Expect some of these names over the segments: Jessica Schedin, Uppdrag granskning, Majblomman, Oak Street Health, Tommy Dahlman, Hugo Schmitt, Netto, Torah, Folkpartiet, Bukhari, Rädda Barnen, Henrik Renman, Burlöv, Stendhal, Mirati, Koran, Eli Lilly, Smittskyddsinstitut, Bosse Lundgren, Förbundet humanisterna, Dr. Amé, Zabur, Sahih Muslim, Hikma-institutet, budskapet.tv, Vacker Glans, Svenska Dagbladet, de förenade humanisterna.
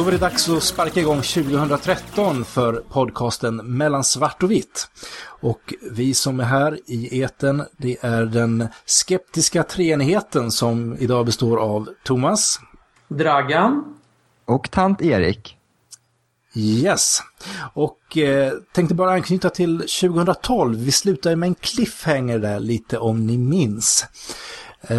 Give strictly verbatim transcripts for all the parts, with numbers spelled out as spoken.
Då var det dags att sparka igång tjugohundratretton för podcasten Mellan svart och vitt. Och vi som är här i eten, det är den skeptiska treenigheten som idag består av Thomas, Dragan och Tant Erik. Yes. Och eh, tänkte bara anknyta till tjugohundratolv. Vi slutade med en cliffhanger där lite, om ni minns. Eh,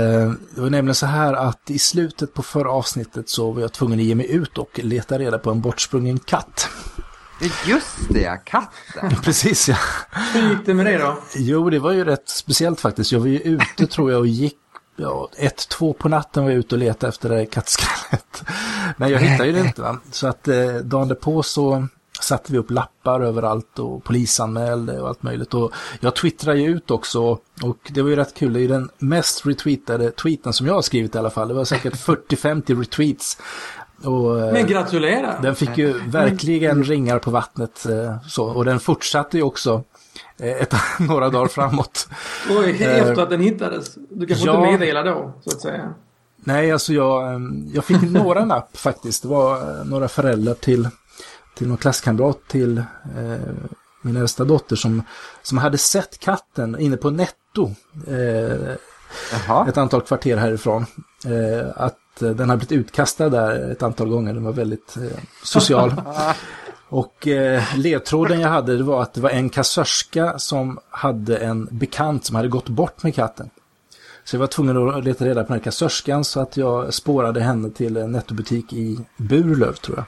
det var nämligen så här att i slutet på förra avsnittet så var jag tvungen att ge mig ut och leta reda på en bortsprungen katt. Just det, katten. Precis, ja. Hur gick det med det då? Jo, det var ju rätt speciellt faktiskt. Jag var ju ute tror jag och gick ja, ett, två på natten var jag ute och letade efter det kattskallet. Men jag hittade ju det inte, va? Så att eh, dagen därpå så satte vi upp lappar överallt och polisanmälde och allt möjligt. Och jag twittrade ju ut också, och det var ju rätt kul. Det är den mest retweetade tweeten som jag har skrivit i alla fall. Det var säkert fyrtio femtio retweets. Och, men gratulerar! Den fick ju verkligen ringar på vattnet. Så, och den fortsatte ju också ett, några dagar framåt. Och efter att den hittades? Du kanske ja, inte meddela då, så att säga. Nej, alltså jag, jag fick några napp faktiskt. Det var några föräldrar till, till någon klasskamrat till eh, min äldsta dotter som, som hade sett katten inne på Netto. Eh, ett antal kvarter härifrån. Eh, att den har blivit utkastad där ett antal gånger. Den var väldigt eh, social. Och eh, ledtråden jag hade, det var att det var en kassörska som hade en bekant som hade gått bort med katten. Så jag var tvungen att leta reda på den här kassörskan, så att jag spårade henne till en nettobutik i Burlöv tror jag.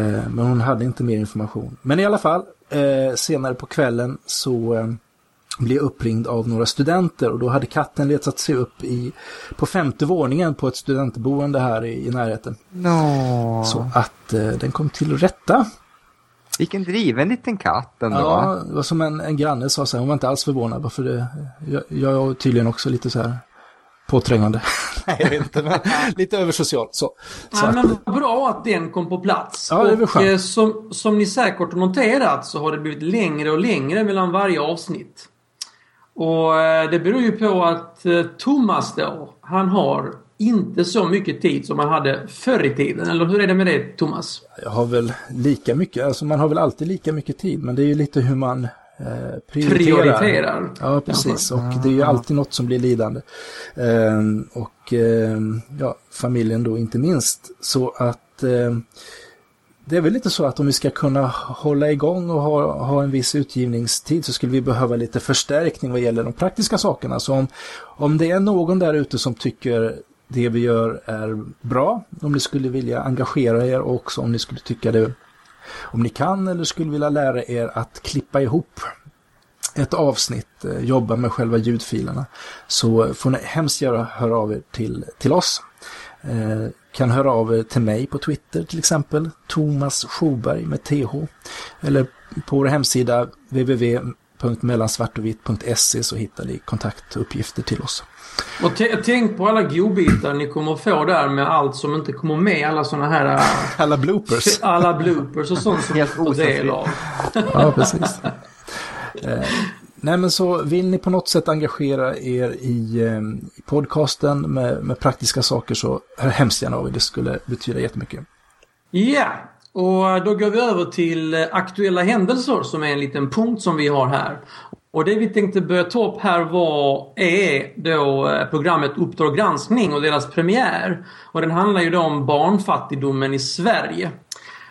Eh, men hon hade inte mer information. Men i alla fall, eh, senare på kvällen så eh, blev jag uppringd av några studenter, och då hade katten letat sig upp i, på femte våningen på ett studentboende här i, i närheten. No. Så att eh, den kom till rätta. Vilken driven liten katt ändå. Ja, det var som en, en granne sa så här, hon var inte alls förvånad. Varför det, jag, jag är tydligen också lite så här påträngande. Nej, jag vet inte, men lite översocialt. Så, så. Ja, men vad bra att den kom på plats. Ja, det var skönt. Och, som, som ni säkert har noterat så har det blivit längre och längre mellan varje avsnitt. Och det beror ju på att Thomas då, han har inte så mycket tid som man hade förr i tiden. Eller hur är det med det, Thomas? Jag har väl lika mycket, alltså man har väl alltid lika mycket tid, men det är ju lite hur man eh, prioriterar. prioriterar. Ja, precis. Och det är ju alltid något som blir lidande. Eh, och eh, ja, familjen då inte minst. Så att eh, det är väl lite så att om vi ska kunna hålla igång och ha, ha en viss utgivningstid, så skulle vi behöva lite förstärkning vad gäller de praktiska sakerna. Så om, om det är någon där ute som tycker det vi gör är bra, om ni skulle vilja engagera er, och också om ni skulle tycka det, om ni kan eller skulle vilja lära er att klippa ihop ett avsnitt, jobba med själva ljudfilerna, så får ni hemskt gärna höra av er till, till oss. Eh, kan höra av er till mig på Twitter till exempel, Thomas Schoberg med T H, eller på vår hemsida w w w punkt mellansvartovitt punkt s e, så hittar ni kontaktuppgifter till oss. Och t- tänk på alla godbitar ni kommer få där, med allt som inte kommer med, alla såna här alla bloopers alla bloopers och sånt som helt får del av. Ja, precis. eh, Nej, men så vill ni på något sätt engagera er i, eh, i podcasten med, med praktiska saker, så hör hemskt gärna av er. Det skulle betyda jättemycket. Ja, yeah. Och då går vi över till aktuella händelser, som är en liten punkt som vi har här. Och det vi tänkte börja ta upp här var är då programmet Uppdrag granskning och deras premiär. Och den handlar ju då om barnfattigdomen i Sverige.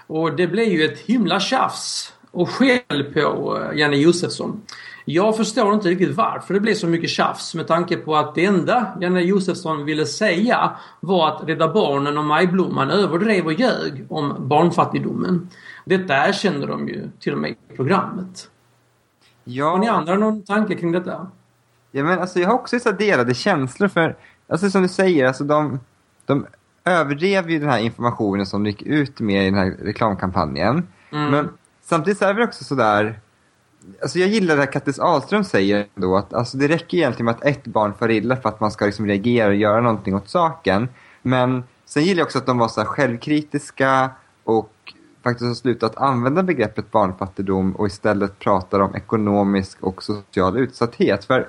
Och det blev ju ett himla tjafs och skäll på Jenny Josefsson. Jag förstår inte riktigt varför det blev så mycket tjafs, med tanke på att det enda Jenny Josefsson ville säga var att Rädda Barnen och Majblomman överdrev och ljög om barnfattigdomen. Detta erkände de ju till och med i programmet. Ja. Har ni andra någon tanke kring detta? Ja, men alltså jag har också så delade känslor för, alltså som du säger, alltså de, de överdrev ju den här informationen som gick ut med i den här reklamkampanjen. Mm. Men samtidigt så är det också så där. Alltså jag gillar det här Kattis Ahlström säger då, att alltså det räcker egentligen med att ett barn far illa för att man ska liksom reagera och göra någonting åt saken. Men sen gillar jag också att de var så här självkritiska och faktiskt har slutat använda begreppet barnfattigdom och istället pratar om ekonomisk och social utsatthet. För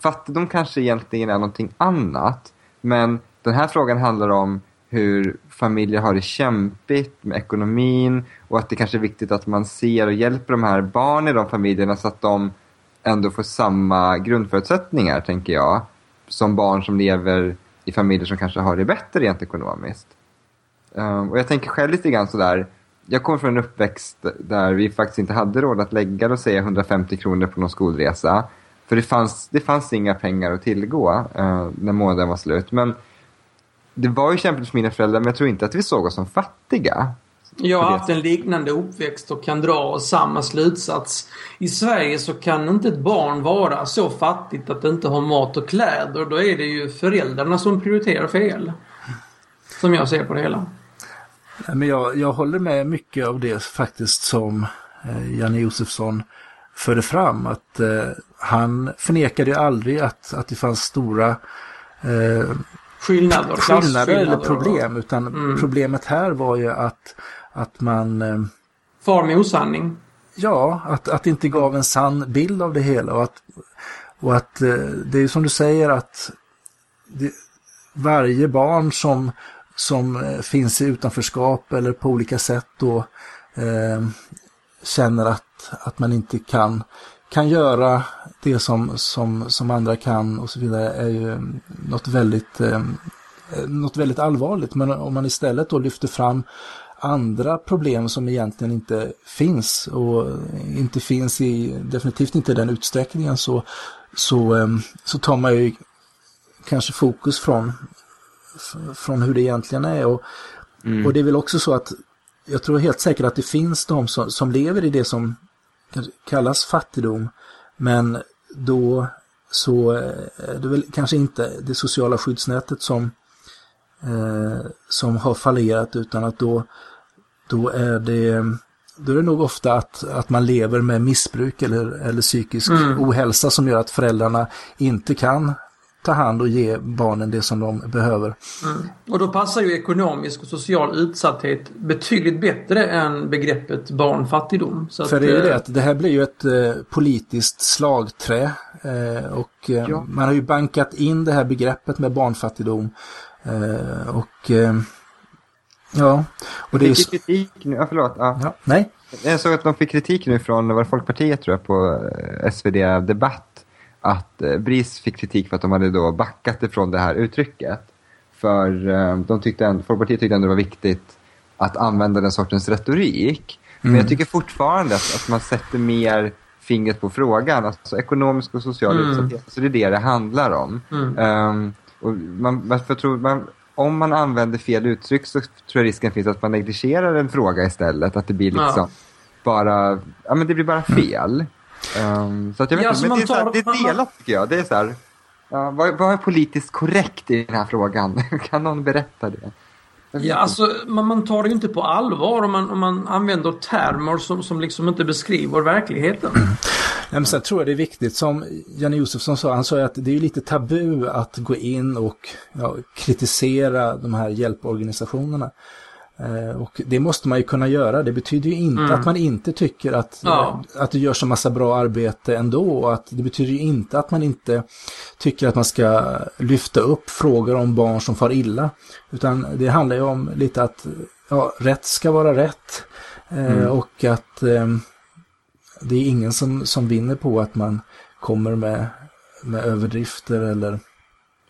fattigdom kanske egentligen är någonting annat, men den här frågan handlar om hur familjer har det kämpigt med ekonomin, och att det kanske är viktigt att man ser och hjälper de här barnen i de familjerna så att de ändå får samma grundförutsättningar, tänker jag, som barn som lever i familjer som kanske har det bättre rent ekonomiskt. Um, och jag tänker själv lite grann sådär, jag kommer från en uppväxt där vi faktiskt inte hade råd att lägga och säga hundrafemtio kronor på någon skolresa, för det fanns, det fanns inga pengar att tillgå uh, när månaden var slut. Men det var ju kämpigt för mina föräldrar, men jag tror inte att vi såg oss som fattiga. Jag har haft en liknande uppväxt och kan dra samma slutsats. I Sverige så kan inte ett barn vara så fattigt att det inte har mat och kläder. Då är det ju föräldrarna som prioriterar fel, som jag ser på det hela. Nej, men jag, jag håller med mycket av det faktiskt som eh, Jenny Josefsson förde fram. Att eh, han förnekade ju aldrig att, att det fanns stora... Eh, Skillnader, skillnader eller problem, utan mm. problemet här var ju att, att man... Far med osanning. Ja, att, att det inte gav en sann bild av det hela. Och att, och att det är som du säger att det, varje barn som, som finns i utanförskap eller på olika sätt då eh, känner att, att man inte kan... kan göra det som, som, som andra kan och så vidare, är ju något väldigt, eh, något väldigt allvarligt. Men om man istället då lyfter fram andra problem som egentligen inte finns och inte finns i, definitivt inte i den utsträckningen, så, så, eh, så tar man ju kanske fokus från, från hur det egentligen är. Och, mm. och det är väl också så att jag tror helt säkert att det finns de som, som lever i det som kallas fattigdom, men då så är det väl kanske inte det sociala skyddsnätet som eh, som har fallerat, utan att då då är det då är det nog ofta att, att man lever med missbruk eller, eller psykisk mm. ohälsa som gör att föräldrarna inte kan ta hand och ge barnen det som de behöver. Mm. Och då passar ju ekonomisk och social utsatthet betydligt bättre än begreppet barnfattigdom. Så för att, det är ju det att det här blir ju ett eh, politiskt slagträ eh, och eh, ja. man har ju bankat in det här begreppet med barnfattigdom eh, och eh, ja. Och det är ju... kritik nu, ja, förlåt. Ja. Ja, nej. Jag såg att de fick kritik nu från, det var Folkpartiet tror jag, på S V D Debatt. Att Bris fick kritik för att de hade då backat ifrån det här uttrycket. För de tyckte ändå, Folkpartiet tyckte ändå det var viktigt att använda den sortens retorik. Mm. Men jag tycker fortfarande att, att man sätter mer fingret på frågan. Alltså ekonomisk och social mm. utsatthet. Så det är det det handlar om. Mm. Um, och man, för tror man, om man använder fel uttryck så tror jag risken finns att man negligerar en fråga istället. Att det blir liksom ja. bara, ja, men det blir bara fel. Mm. Um, så att jag vet ja, inte, men det är, tar, det är delat tycker jag. Det är så här, uh, vad, vad är politiskt korrekt i den här frågan? Kan någon berätta det? Ja, alltså, man, man tar det ju inte på allvar om man, om man använder termer som, som liksom inte beskriver verkligheten. Ja, men så jag tror jag det är viktigt, som Jenny Josefsson sa, han sa att det är ju lite tabu att gå in och ja, kritisera de här hjälporganisationerna. Och det måste man ju kunna göra. Det betyder ju inte mm. att man inte tycker att, ja. att det görs en massa bra arbete ändå, och att det betyder ju inte att man inte tycker att man ska lyfta upp frågor om barn som far illa, utan det handlar ju om lite att ja, rätt ska vara rätt mm. och att eh, det är ingen som, som vinner på att man kommer med, med överdrifter eller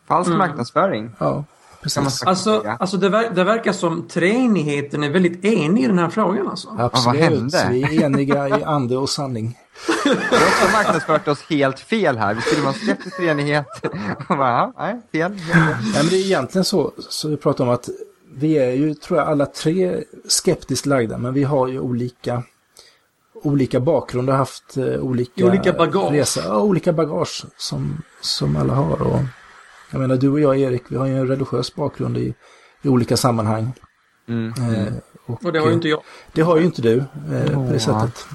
falsk mm. marknadsföring. Ja. Alltså, alltså det, ver- det verkar som treenigheten är väldigt enig i den här frågan alltså. Absolut, ja, vi är eniga i ande och sanning. Vi har också marknadsfört oss helt fel här. Vi skulle vara skeptisk till enighet. Bara, nej, fel, fel, fel. Nej, men det är egentligen så, så vi pratar om att vi är ju, tror jag, alla tre skeptiskt lagda, men vi har ju olika olika bakgrund och haft uh, olika, olika bagage. Resor, ja, olika bagage som, som alla har. Och jag menar, du och jag, Erik, vi har ju en religiös bakgrund i, i olika sammanhang. Mm. Eh, och, och det har ju inte jag. Det har ju inte du, eh, oh. på det sättet.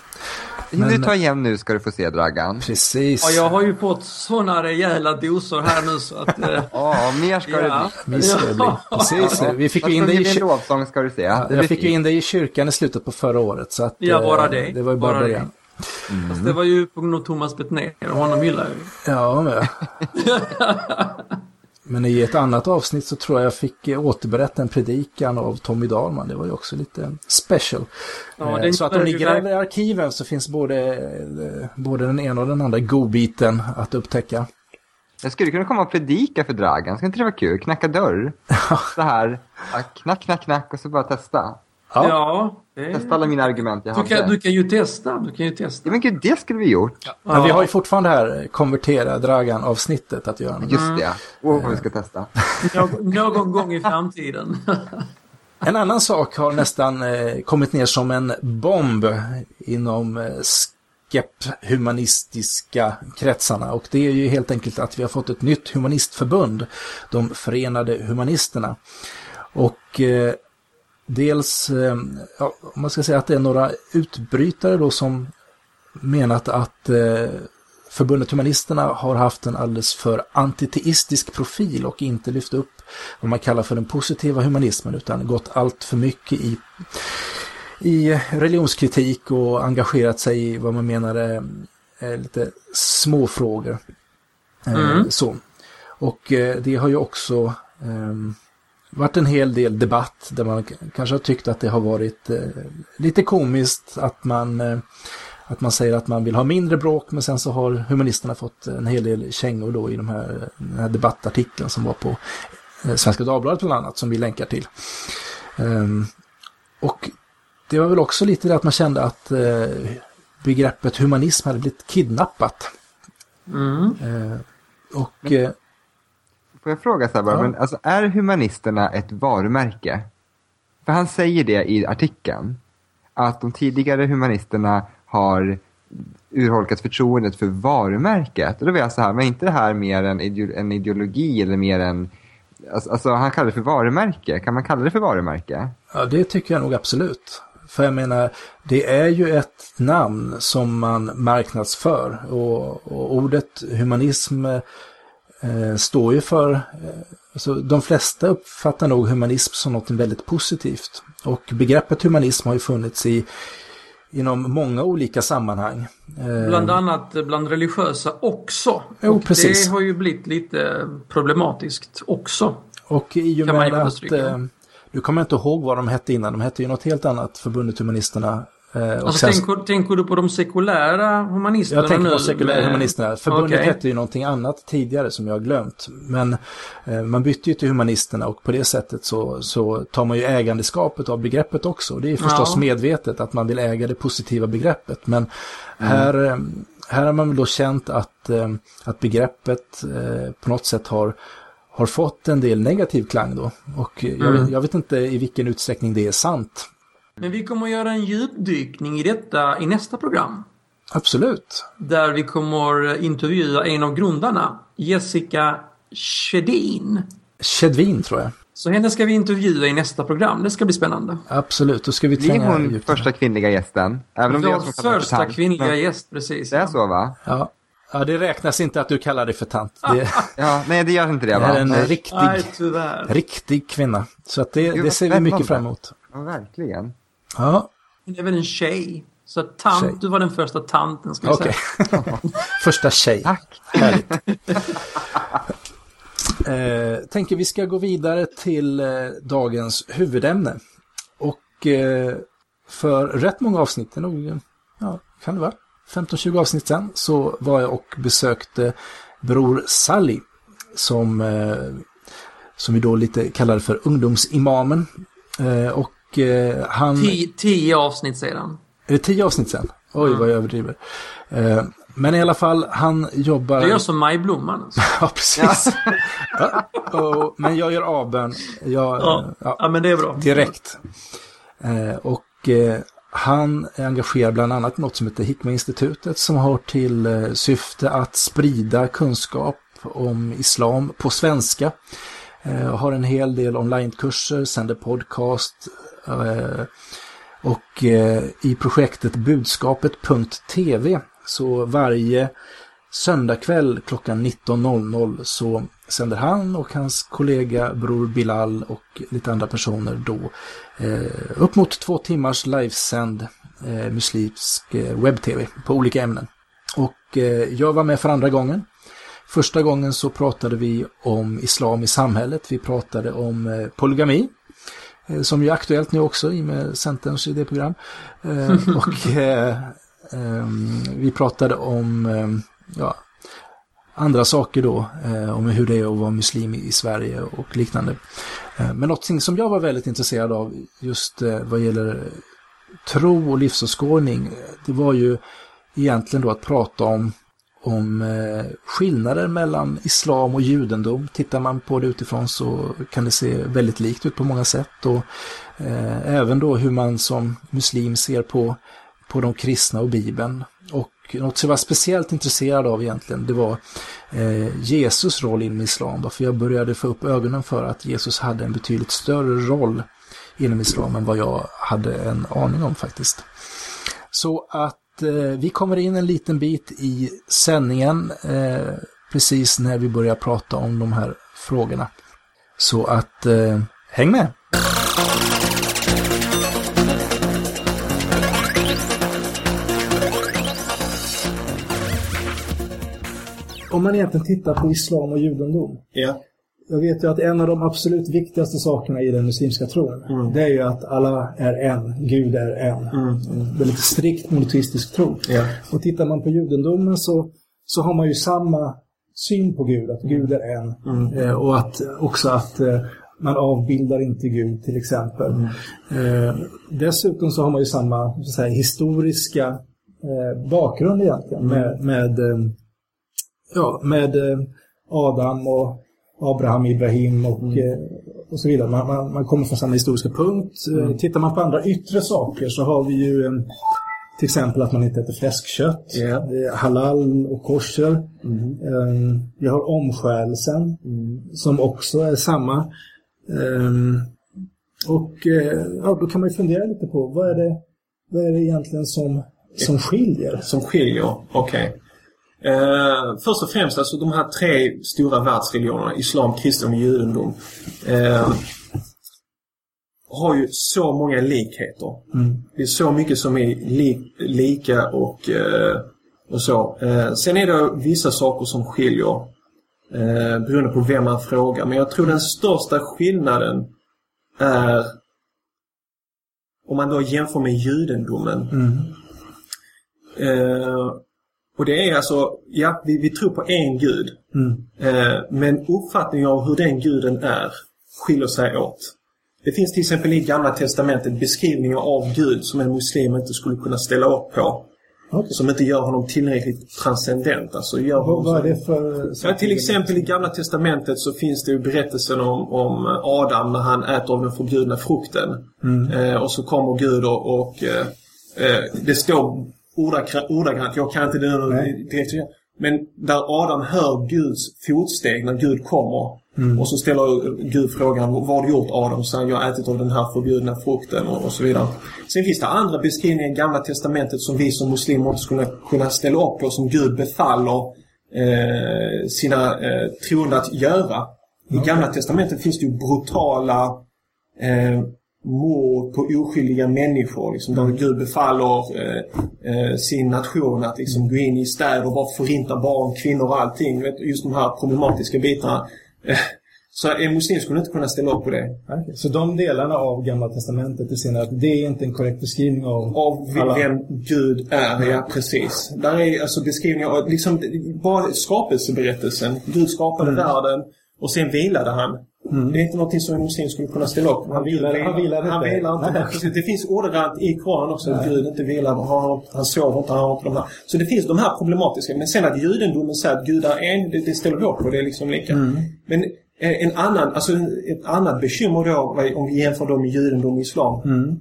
Men, du tar igen nu, ska du få se, Dragan. Precis. Ja, jag har ju fått sådana rejäla dosor här nu så att... Eh, ja, mer ska ja. det bli. Ska det bli. Precis. Vi fick ju in det i kyr... lovsång, ska du se. Ja, jag fick ju in det i kyrkan i slutet på förra året. Så att, eh, ja, bara det. Det var ju bara, bara början. Mm. Fast det var ju på grund av Thomas Bettner och honom gillar ju. Ja, men... Men i ett annat avsnitt så tror jag jag fick återberätta en predikan av Tommy Dahlman. Det var ju också lite special. Ja, eh, så att om ni gräver i arkiven så finns både, både den ena och den andra godbiten att upptäcka. Jag skulle kunna komma och predika för Dragan. Ska inte det vara kul? Knacka dörr. Så här. Knack, knack, knack och så bara testa. Ja, ja det... testa alla mina argument jag du kan, hade. Du kan ju testa, du kan ju testa. Ja, men gud, det skulle vi gjort. Ja. Men vi har ju fortfarande det här konvertera Dragan-avsnittet att göra. Nu. Just det, och mm. vi ska testa. Någon, någon gång i framtiden. En annan sak har nästan eh, kommit ner som en bomb inom eh, humanistiska kretsarna, och det är ju helt enkelt att vi har fått ett nytt humanistförbund, de förenade humanisterna. Och eh, dels eh, ja, man ska säga att det är några utbrytare då som menat att eh, förbundet humanisterna har haft en alldeles för antiteistisk profil och inte lyft upp vad man kallar för den positiva humanismen, utan gått allt för mycket i i religionskritik och engagerat sig i vad man menade är lite småfrågor. Mm. Så. Och det har ju också varit en hel del debatt där man kanske har tyckt att det har varit lite komiskt att man, att man säger att man vill ha mindre bråk, men sen så har humanisterna fått en hel del kängor då i de här, den här debattartikeln som var på Svenska Dagbladet bland annat, som vi länkar till. Och det var väl också lite det att man kände att eh, begreppet humanism hade blivit kidnappat. Mm. Eh, och, men, eh, får jag fråga så här bara, ja. men, alltså, är humanisterna ett varumärke? För han säger det i artikeln, att de tidigare humanisterna har urholkat förtroendet för varumärket. Och då var jag så här, men inte det här mer en, ide- en ideologi eller mer en... Alltså, alltså han kallar det för varumärke. Kan man kalla det för varumärke? Ja, det tycker jag nog absolut. För jag menar, det är ju ett namn som man marknadsför, och, och ordet humanism eh, står ju för, eh, alltså de flesta uppfattar nog humanism som något väldigt positivt, och begreppet humanism har ju funnits i, inom många olika sammanhang. Eh, bland annat bland religiösa också. Jo, och precis. Det har ju blivit lite problematiskt också. Och i och med att... Du kommer inte ihåg vad de hette innan. De hette ju något helt annat, förbundet humanisterna. Eh, och alltså, sen... tänker, tänker du på de sekulära humanisterna? Jag tänker nu på de sekulära med... humanisterna. Förbundet okay. hette ju någonting annat tidigare som jag har glömt. Men eh, man bytte ju till humanisterna, och på det sättet så, så tar man ju ägandeskapet av begreppet också. Det är förstås ja. medvetet att man vill äga det positiva begreppet. Men här, mm. här har man väl då känt att, att begreppet eh, på något sätt har... har fått en del negativ klang då. Och jag, mm. vet, jag vet inte i vilken utsträckning det är sant. Men vi kommer att göra en djupdykning i detta i nästa program. Absolut. Där vi kommer intervjua en av grundarna, Jessica Schedin. Schedin tror jag. Så henne ska vi intervjua i nästa program. Det ska bli spännande. Absolut, då ska vi tränga. Det är hon första kvinnliga gästen. Även om det är första kvinnliga gäst, precis. Det är så va? Ja. Ja, det räknas inte att du kallar dig för tant. Det, ja, nej, det gör inte det. Det är en riktig, nej, riktig kvinna. Så att det, jo, det ser vi mycket fram emot. Ja, verkligen. Ja. Det är väl en tjej. Så tant, tjej. Du var den första tanten, ska jag okay. säga. Första tjej. Tack. Härligt. eh, tänker vi ska gå vidare till eh, dagens huvudämne. Och eh, för rätt många avsnitt, nog, ja, kan det vara? femton tjugo avsnitt sen så var jag och besökte bror Sally som, som vi då lite kallade för ungdomsimamen. Och han... Tio, tio avsnitt sedan. Är det tio avsnitt sen? Oj, vad jag överdriver. Men i alla fall, han jobbar... Du gör som Majblomman. Alltså. Ja, precis. Ja. Och, men jag gör avbön. Jag, ja. Ja, ja, men det är bra. Direkt. Och... han är engagerad bland annat något som heter Hikma-institutet som har till syfte att sprida kunskap om islam på svenska. Eh, har en hel del onlinekurser, sänder podcast eh, och eh, i projektet budskapet punkt t v så varje söndagkväll klockan nitton så sänder han och hans kollega bror Bilal och lite andra personer då eh, upp mot två timmars livesänd eh, muslimsk eh, webb-tv på olika ämnen. Och eh, jag var med för andra gången. Första gången så pratade vi om islam i samhället. Vi pratade om polygami, som ju är aktuellt nu också i med Centerns idéprogram. Och vi pratade om ja, andra saker då, om hur det är att vara muslim i Sverige och liknande. Men någonting som jag var väldigt intresserad av just vad gäller tro och livsåskådning, det var ju egentligen då att prata om om skillnader mellan islam och judendom. Tittar man på det utifrån så kan det se väldigt likt ut på många sätt, och eh, även då hur man som muslim ser på, på de kristna och Bibeln. Och något som jag var speciellt intresserad av egentligen, det var eh, Jesus roll inom islam då, för jag började få upp ögonen för att Jesus hade en betydligt större roll inom islam än vad jag hade en aning om faktiskt. Så att vi kommer in en liten bit i sändningen eh, precis när vi börjar prata om de här frågorna. Så att eh, häng med! Om man egentligen tittar på islam och judendom. Ja. Jag vet ju att en av de absolut viktigaste sakerna i den muslimska tron, mm. det är ju att alla är en, Gud är en. Mm. Det är lite strikt monoteistisk tro. Yeah. Och tittar man på judendomen så, så har man ju samma syn på Gud, att Gud är en. Mm. Eh, och att, också att eh, man avbildar inte Gud till exempel. Mm. Eh, dessutom så har man ju samma så att säga, historiska eh, bakgrund egentligen mm. med, med, eh, ja, med eh, Adam och Abraham, Ibrahim och, mm. och så vidare. Man, man, man kommer från samma historiska punkt. Mm. Tittar man på andra yttre saker så har vi ju en, till exempel att man inte äter fläskkött. Yeah. Halal och kosher. Mm. Um, vi har omskärelsen mm. som också är samma. Um, och ja, då kan man ju fundera lite på vad är det, vad är det egentligen som, som skiljer? Som skiljer, okej. Okay. Uh, först och främst alltså de här tre stora världsreligionerna, islam, kristendom och judendom, uh, har ju så många likheter. Mm. Det är så mycket som är li- lika och, uh, och så. Uh, sen är det vissa saker som skiljer uh, beroende på vem man frågar. Men jag tror den största skillnaden är om man då jämför med judendomen. Mm. Uh, Och det är alltså, ja, vi, vi tror på en gud. Mm. Eh, men uppfattningen av hur den guden är skiljer sig åt. Det finns till exempel i Gamla testamentet beskrivningar av Gud som en muslim inte skulle kunna ställa upp på. Okay. Som inte gör honom tillräckligt transcendent. Alltså gör honom som... Vad är det för... Ja, till exempel i Gamla testamentet så finns det ju berättelsen om, om Adam när han äter av den förbjudna frukten. Mm. Eh, och så kommer Gud och... och eh, det står... ordagrant, jag kan inte det nu direkt. Men där Adam hör Guds fotsteg när Gud kommer mm. och så ställer Gud frågan, vad har du gjort Adam? Så jag har ätit av den här förbjudna frukten och, och så vidare. Sen finns det andra beskrivningar i Gamla testamentet som vi som muslimer också skulle kunna ställa upp på, som Gud befaller eh, sina eh, troende att göra. I okay. Gamla testamentet finns det ju brutala eh, mord på oskyldiga människor liksom, där Gud befaller eh, eh, sin nation att liksom, gå in i städer och bara förinta barn, kvinnor och allting, vet, just de här problematiska bitarna. eh, så en muslim skulle inte kunna ställa upp på det. Okay. Så de delarna av Gamla testamentet är att det är inte en korrekt beskrivning av, av vem alla... Gud är. Ja, precis. Där är alltså beskrivningar av liksom, bara skapelseberättelsen. Gud skapade mm. världen och sen vilade han. Mm. Det är inte någonting som en muslim skulle kunna ställa upp. Han vilar, han vilar inte. Han vilar inte. Nej. Det finns ordagrant i Koranen också att Gud inte vilar, han, han sover inte, han har inte de här. Så det finns de här problematiska. Men sen att judendomen säger att Gud är en, det, det ställer vi upp på, det är liksom lika. Mm. Men en annan, alltså ett annat bekymmer då, om vi jämför dem med judendom och islam. Mm.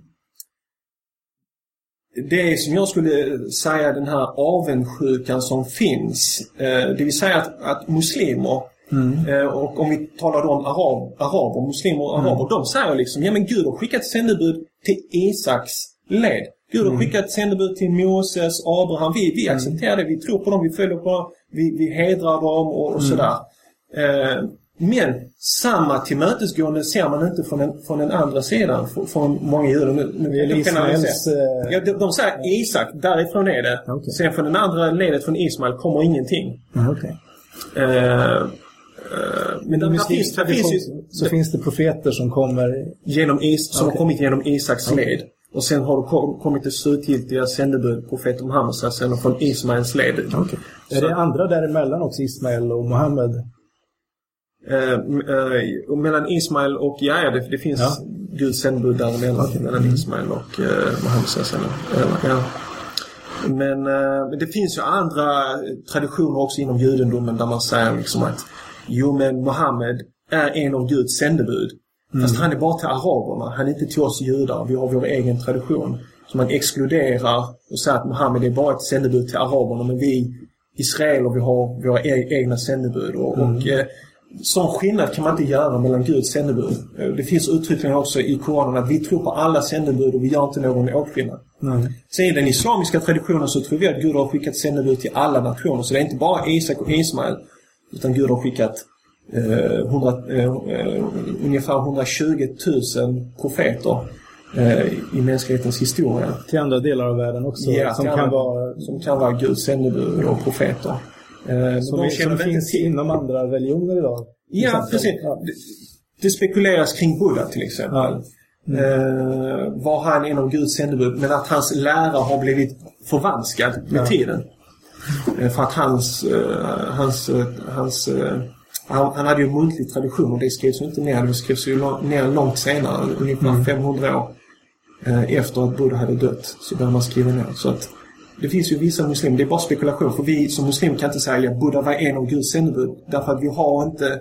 Det är som jag skulle säga den här avundsjukan som finns. Det vill säga att, att muslimer... Mm. Och om vi talar om arab, araber, muslimer och araber, mm. de säger liksom, ja men Gud har skickat sändebud till Isaks led. Gud har mm. skickat sändebud till Moses, Abraham. Vi, vi accepterar det, vi tror på dem, vi följer på dem, vi, vi hedrar dem och, och mm. sådär. Eh, men samma tillmötesgående ser man inte från den, från den andra sidan, från, från många judar. Ja, de, de säger Isak, därifrån är det. Okay. Sen från den andra ledet, från Ismael, kommer ingenting. Mm, okej. Okay. Eh, Men det finns, det finns ju, så det, finns det profeter som kommer genom is, som okay. har kommit genom Isaks okay. led, och sen har det kommit det slutgiltiga sändebud profeten Muhammed sen och från Ismaels led. Okay. Är det andra däremellan också, Ismael och Muhammed? Eh, eh, mellan Ismael och Jaja, det, det finns ja. Guds sändebud däremellan okay. mellan Ismael och eh, Muhammed sen. Eh, ja. Men eh, det finns ju andra traditioner också inom judendomen där man säger liksom att jo, men Mohammed är en av Guds sändebud. Mm. Fast han är bara till araberna. Han är inte till oss judar. Vi har vår egen tradition. Så man exkluderar och säger att Mohammed är bara ett sändebud till araberna. Men vi israeler, vi har våra egna sändebud. Och, mm. och eh, sån skillnad kan man inte göra mellan Guds sändebud. Det finns uttryckligen också i Koranen att vi tror på alla sändebud och vi gör inte någon åtskillnad. Mm. Sen i den islamiska traditionen så tror vi att Gud har skickat sändebud till alla nationer. Så det är inte bara Isak och Ismael, utan Gud har skickat eh, hundra, eh, ungefär etthundratjugo tusen profeter eh, i mänsklighetens historia. Till andra delar av världen också. Ja, som, kan vara, som kan vara Guds sändebud och profeter. Eh, som de som finns till. Inom andra religioner idag. Ja, precis. Ja. Det, det spekuleras kring Buddha till exempel. Ja. Mm. Eh, var han inom Guds sändebud, men att hans lära har blivit förvanskad med ja. tiden. För att hans, hans, hans han, han hade ju en muntlig tradition, och det skrevs ju inte ner, det skrevs ju lång, ner långt senare, ungefär mm. femhundra år efter att Buddha hade dött, så började man skriva ner. Så att det finns ju vissa muslimer, det är bara spekulation, för vi som muslimer kan inte säga att Buddha var en av Guds sändebud, därför att vi har inte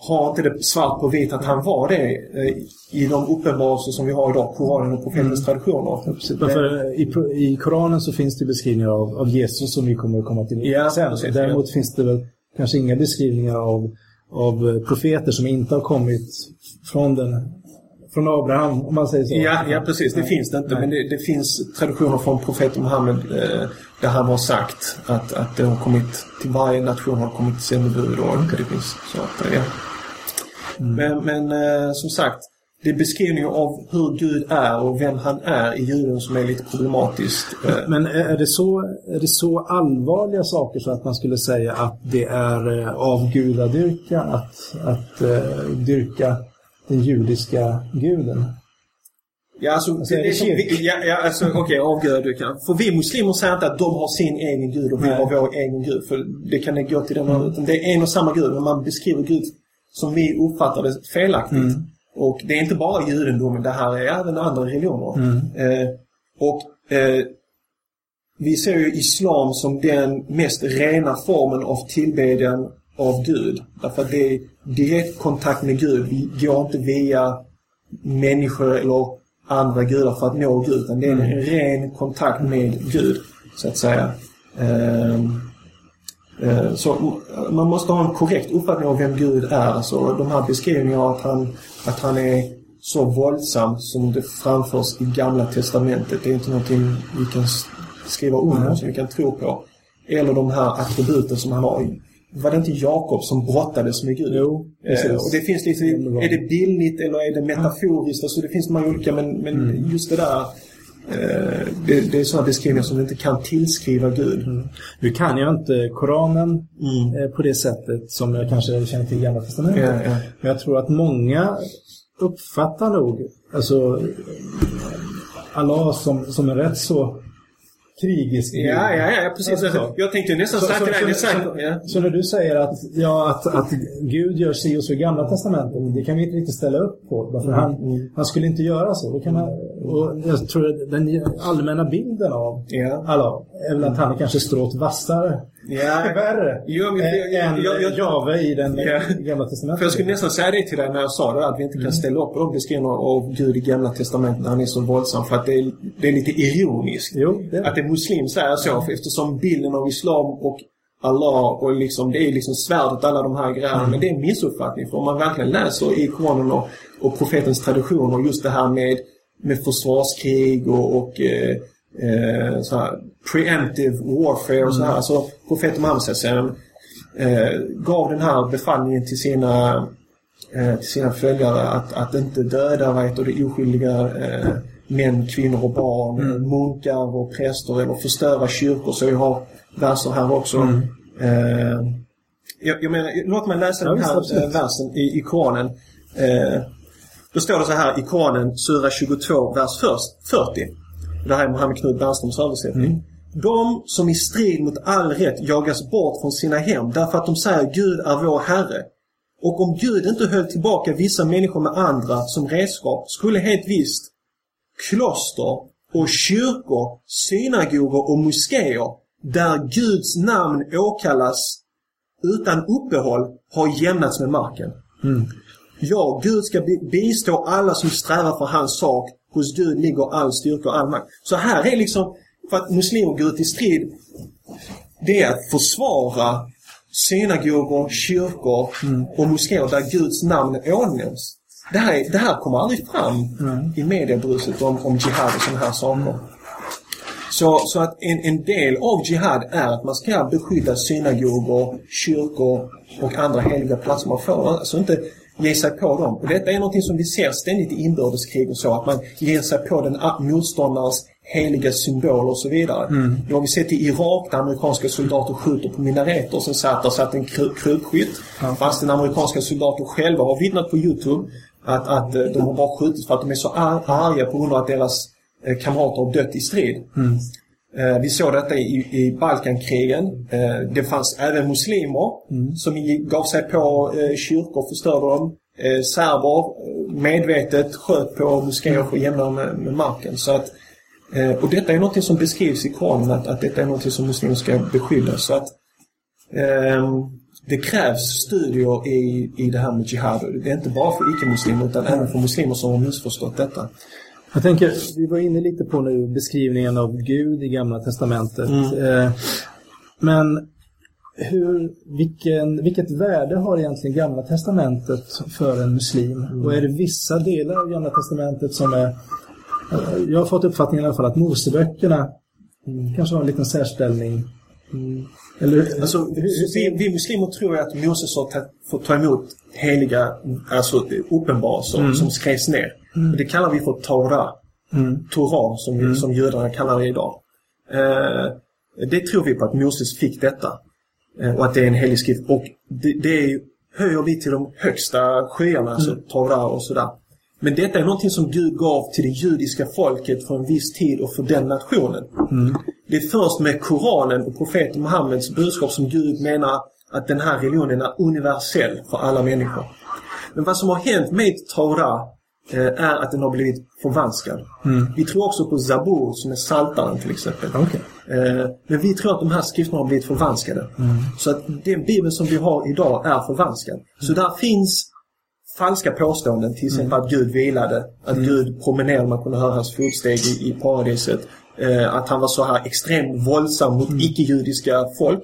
har inte det svart på vitt att han var det i de uppenbarelser som vi har idag, Koranen och profetens traditioner. Ja, precis. Men för i, i Koranen så finns det beskrivningar av, av Jesus som vi kommer att komma till ja, sen. Precis, däremot ja. finns det väl kanske inga beskrivningar av, av profeter som inte har kommit från, den, från Abraham, om man säger så. Ja, ja precis. Det Nej. finns det inte. Nej. Men det, det finns traditioner från profeten Muhammed eh, där han har sagt att, att det har kommit till varje nation, har kommit till sändebud och mm. det finns så att ja. Mm. Men, men eh, som sagt, det är beskrivningen av hur Gud är och vem han är i juden som är lite problematiskt. Eh. Men är det, så, är det så allvarliga saker så att man skulle säga att det är eh, avgudadyrka att, att eh, dyrka den judiska guden? Ja, alltså, alltså, det, det som, vi, ja, ja, alltså okej, avgudadyrka. För vi muslimer säger inte att de har sin egen gud och vi Nej. har vår egen gud, för det kan det gå till den här, utan det är en och samma gud, men man beskriver Gud som vi uppfattar det felaktigt. Mm. Och det är inte bara judendomen, det här är även andra religioner. Mm. Eh, och eh, vi ser ju islam som den mest rena formen av tillbedjan av Gud. Därför att det är direkt kontakt med Gud. Vi går inte via människor eller andra gudar för att nå Gud, utan det är en mm. ren kontakt med Gud, så att säga. Eh, Så man måste ha en korrekt uppfattning av vem Gud är. Så de här beskrivningarna att han, att han är så våldsam som det framförs i Gamla testamentet, det är inte någonting vi kan skriva under, mm. som vi kan tro på. Eller de här attributen som han har. Var det inte Jakob som brottades med Gud? Jo, eh, och det finns lite, är det bildligt eller är det metaforiskt? Alltså det finns många olika, men, men mm. just det där. Det, det är sådana beskrivningar som vi inte kan tillskriva Gud. Mm. Nu kan jag inte Koranen mm. på det sättet som jag kanske känner till i Gamla testamentet. Ja, ja. Men jag tror att många uppfattar nog alltså Allah som, som är rätt så krigisk. Ja, ja, ja precis. Alltså, jag tänkte nästan säga det. Där, så, så, ja. så när du säger att, ja, att, att Gud gör sig och så i Gamla testamentet, det kan vi inte riktigt ställa upp på. Varför mm. han, han skulle inte göra så. Då kan man, och jag tror att den allmänna bilden av ja. Allah är väl att han är kanske stråt vassare. Ja, värre. Jo, men jag, jag, jag, jag, jag i den ja. Gamla testamentet. För jag skulle nästan säga det till dig när jag sa det, att vi inte kan mm. ställa upp och beskriva av Gud i Gamla testamentet när han är så våldsam, för att det är, det är lite ironiskt. Jo, det är. Att det är muslim säger så, mm. för eftersom bilden av islam och Allah och liksom, det är liksom svärdet, alla de här grejerna, mm. men det är en missuppfattning, för om man verkligen läser i Koranen och, och profetens tradition och just det här med, med försvarskrig och, och eh, Eh, så här, preemptive warfare och så här, mm. alltså profeten Muhammed eh, gav den här befallningen till sina eh, till sina följare att, att inte döda vet, och det oskyldiga eh, män, kvinnor och barn, mm. munkar och präster eller förstöra kyrkor, så vi har verser här också mm. eh, jag, jag menar, låt mig läsa ja, den här absolut. versen i, i Koranen. Eh, då står det så här i Koranen, sura tjugotvå, vers fyrtio. Det här är Mohammed Knut Bernströms översättning. Mm. De som i strid mot all rätt jagas bort från sina hem därför att de säger Gud är vår Herre. Och om Gud inte höll tillbaka vissa människor med andra som redskap skulle helt visst kloster och kyrkor, synagogor och moskéer där Guds namn åkallas utan uppehåll har jämnats med marken. Mm. Ja, Gud ska bistå alla som strävar för hans sak. Hos Gud ligger all styrka och all makt. Så här är liksom, för att muslimer går ut i strid, det är att försvara synagogor, kyrkor mm. och moskéer där Guds namn ånämns. Det här, det här kommer aldrig fram mm. i mediebruset om, om jihad och sådana här saker. Mm. Så, så att en, en del av jihad är att man ska beskydda synagogor, kyrkor och andra heliga platser man får. Alltså inte ge sig på dem. Och detta är något som vi ser ständigt i inbördeskrig och så, att man ger sig på den motståndarens heliga symbol och så vidare. Mm. Det har vi sett i Irak där amerikanska soldater skjuter på minareter och sen satt där satt en krypskytt. Mm. Fast den amerikanska soldater själva har vittnat på YouTube att, att de har bara skjutit för att de är så ar- arga på grund av att deras kamrater har dött i strid. Mm. Vi såg detta i, i Balkankrigen. Det fanns även muslimer mm. som gav sig på kyrkor och förstörde dem. Serber medvetet sköt på moskéer och jämnade med, med marken. Så att, och detta är något som beskrivs i Koranen, att, att detta är något som muslimer ska beskydda. Så att, um, det krävs studier i, i det här med jihad. Det är inte bara för icke-muslimer utan även för muslimer som har missförstått detta. Jag tänker, vi var inne lite på nu beskrivningen av Gud i Gamla testamentet. Mm. Eh, men hur, vilken, vilket värde har egentligen Gamla testamentet för en muslim? Mm. Och är det vissa delar av Gamla testamentet som är... Jag har fått uppfattningen i alla fall att Moseböckerna mm. kanske har en liten särställning. Mm. Eller, alltså, vi, vi muslimer tror att Moses har ta, fått ta emot heliga, alltså uppenbar som, mm. som skrevs ner. Mm. Det kallar vi för Torah, mm. Torah som, mm. som judarna kallar det idag. Eh, det tror vi på att Moses fick detta eh, och att det är en helig skrift. Och det, det höjer vi till de högsta skyarna, alltså mm. Torah och sådär. Men detta är någonting som Gud gav till det judiska folket för en viss tid och för den nationen. Mm. Det är först med Koranen och profeten Muhammeds budskap som Gud menar att den här religionen är universell för alla människor. Men vad som har hänt med Torah är att den har blivit förvanskad. Mm. Vi tror också på Zabur som är saltaren till exempel. Okay. Men vi tror att de här skrifterna har blivit förvanskade. Mm. Så att den bibeln som vi har idag är förvanskad. Mm. Så där finns falska påståenden, till exempel mm. att Gud vilade, att mm. Gud promenerade, man kunde höra hans fotsteg i, i paradiset, eh, att han var så här extremt våldsam mot mm. icke-judiska folk.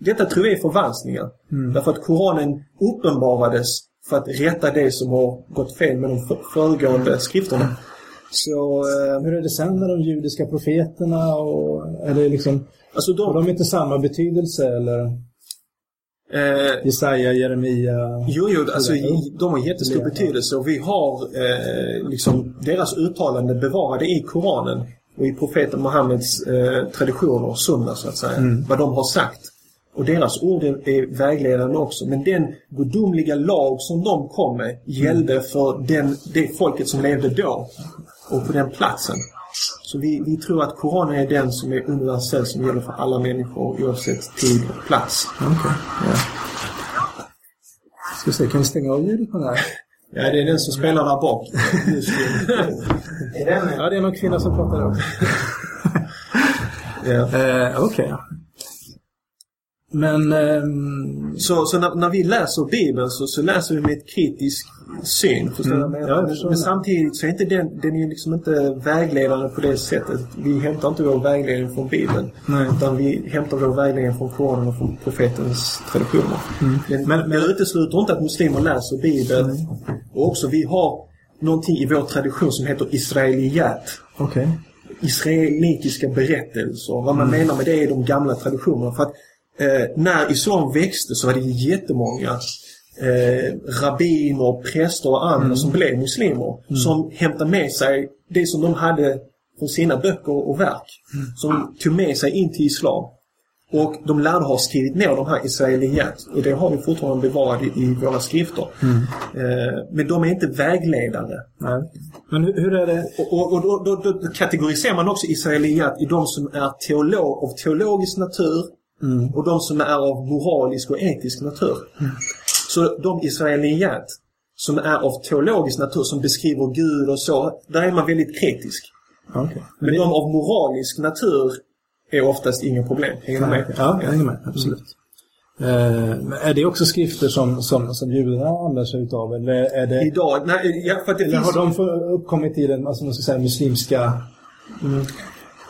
Detta tror jag är förvanskningar. Mm. Därför att Koranen uppenbarades för att rätta det som har gått fel med de föregående skrifterna. Mm. Så, eh, hur är det sen med de judiska profeterna? Och, är det liksom, alltså de, har de inte samma betydelse eller... Eh, Jesaja, Jeremia. Jo, jo, alltså de har jättestor Lena. betydelse och vi har eh, liksom deras uttalande bevarade i Koranen och i profeten Muhammeds eh, traditioner och sunna så att säga, mm. vad de har sagt. Och deras ord är vägledande också, men den gudomliga lag som de kom med gällde mm. för den, det folket som levde då och på den platsen. Så vi, vi tror att Koranen är den som är universell, som gäller för alla människor oavsett tid och plats. Okej. Okay. Ja. Ska se, kan vi stänga av ljudet på den här? Ja, det är den som spelar där bak. Ja, det är någon kvinna som pratar om. yeah. eh, Okej. Okay. Men um... så, så när, när vi läser Bibeln så, så läser vi med ett kritisk syn. Mm. Med. Ja, men samtidigt så är inte den, den är liksom inte vägledande på det sättet. Vi hämtar inte vår vägledning från Bibeln. Nej. Utan vi hämtar vår vägledning från Koranen och från profetens traditioner. Mm. Men, men, men jag utesluter inte att muslimer läser Bibeln. Mm. Och också vi har någonting i vår tradition som heter israeliyat. Okay. Israelitiska berättelser. Vad man mm. menar med det är de gamla traditionerna. För att Eh, när islam växte så var det jättemånga eh, rabbiner, präster och andra mm. som blev muslimer mm. som hämtade med sig det som de hade från sina böcker och verk mm. som tog med sig in till islam. Och de lär ha skrivit ner de här israeliet. Och det har vi fortfarande bevarat i våra skrifter. Mm. Eh, men de är inte vägledande. Nej. Men hur är det? Och, och, och då, då, då kategoriserar man också israeliet i de som är teolog, av teologisk natur. Mm. Och de som är av moralisk och etisk natur. Mm. Så de israeliet som är av teologisk natur, som beskriver Gud och så, där är man väldigt kritisk. Okay. Men, men det... de av moralisk natur är oftast inga problem. Hänger du med? Ja, jag hänger med, absolut. Mm. Eh, är det också skrifter som, som, som judarna använder sig utav? Eller är det... Idag? Nej, ja, för att det eller finns... har de uppkommit i den, alltså, man ska säga, muslimska mm.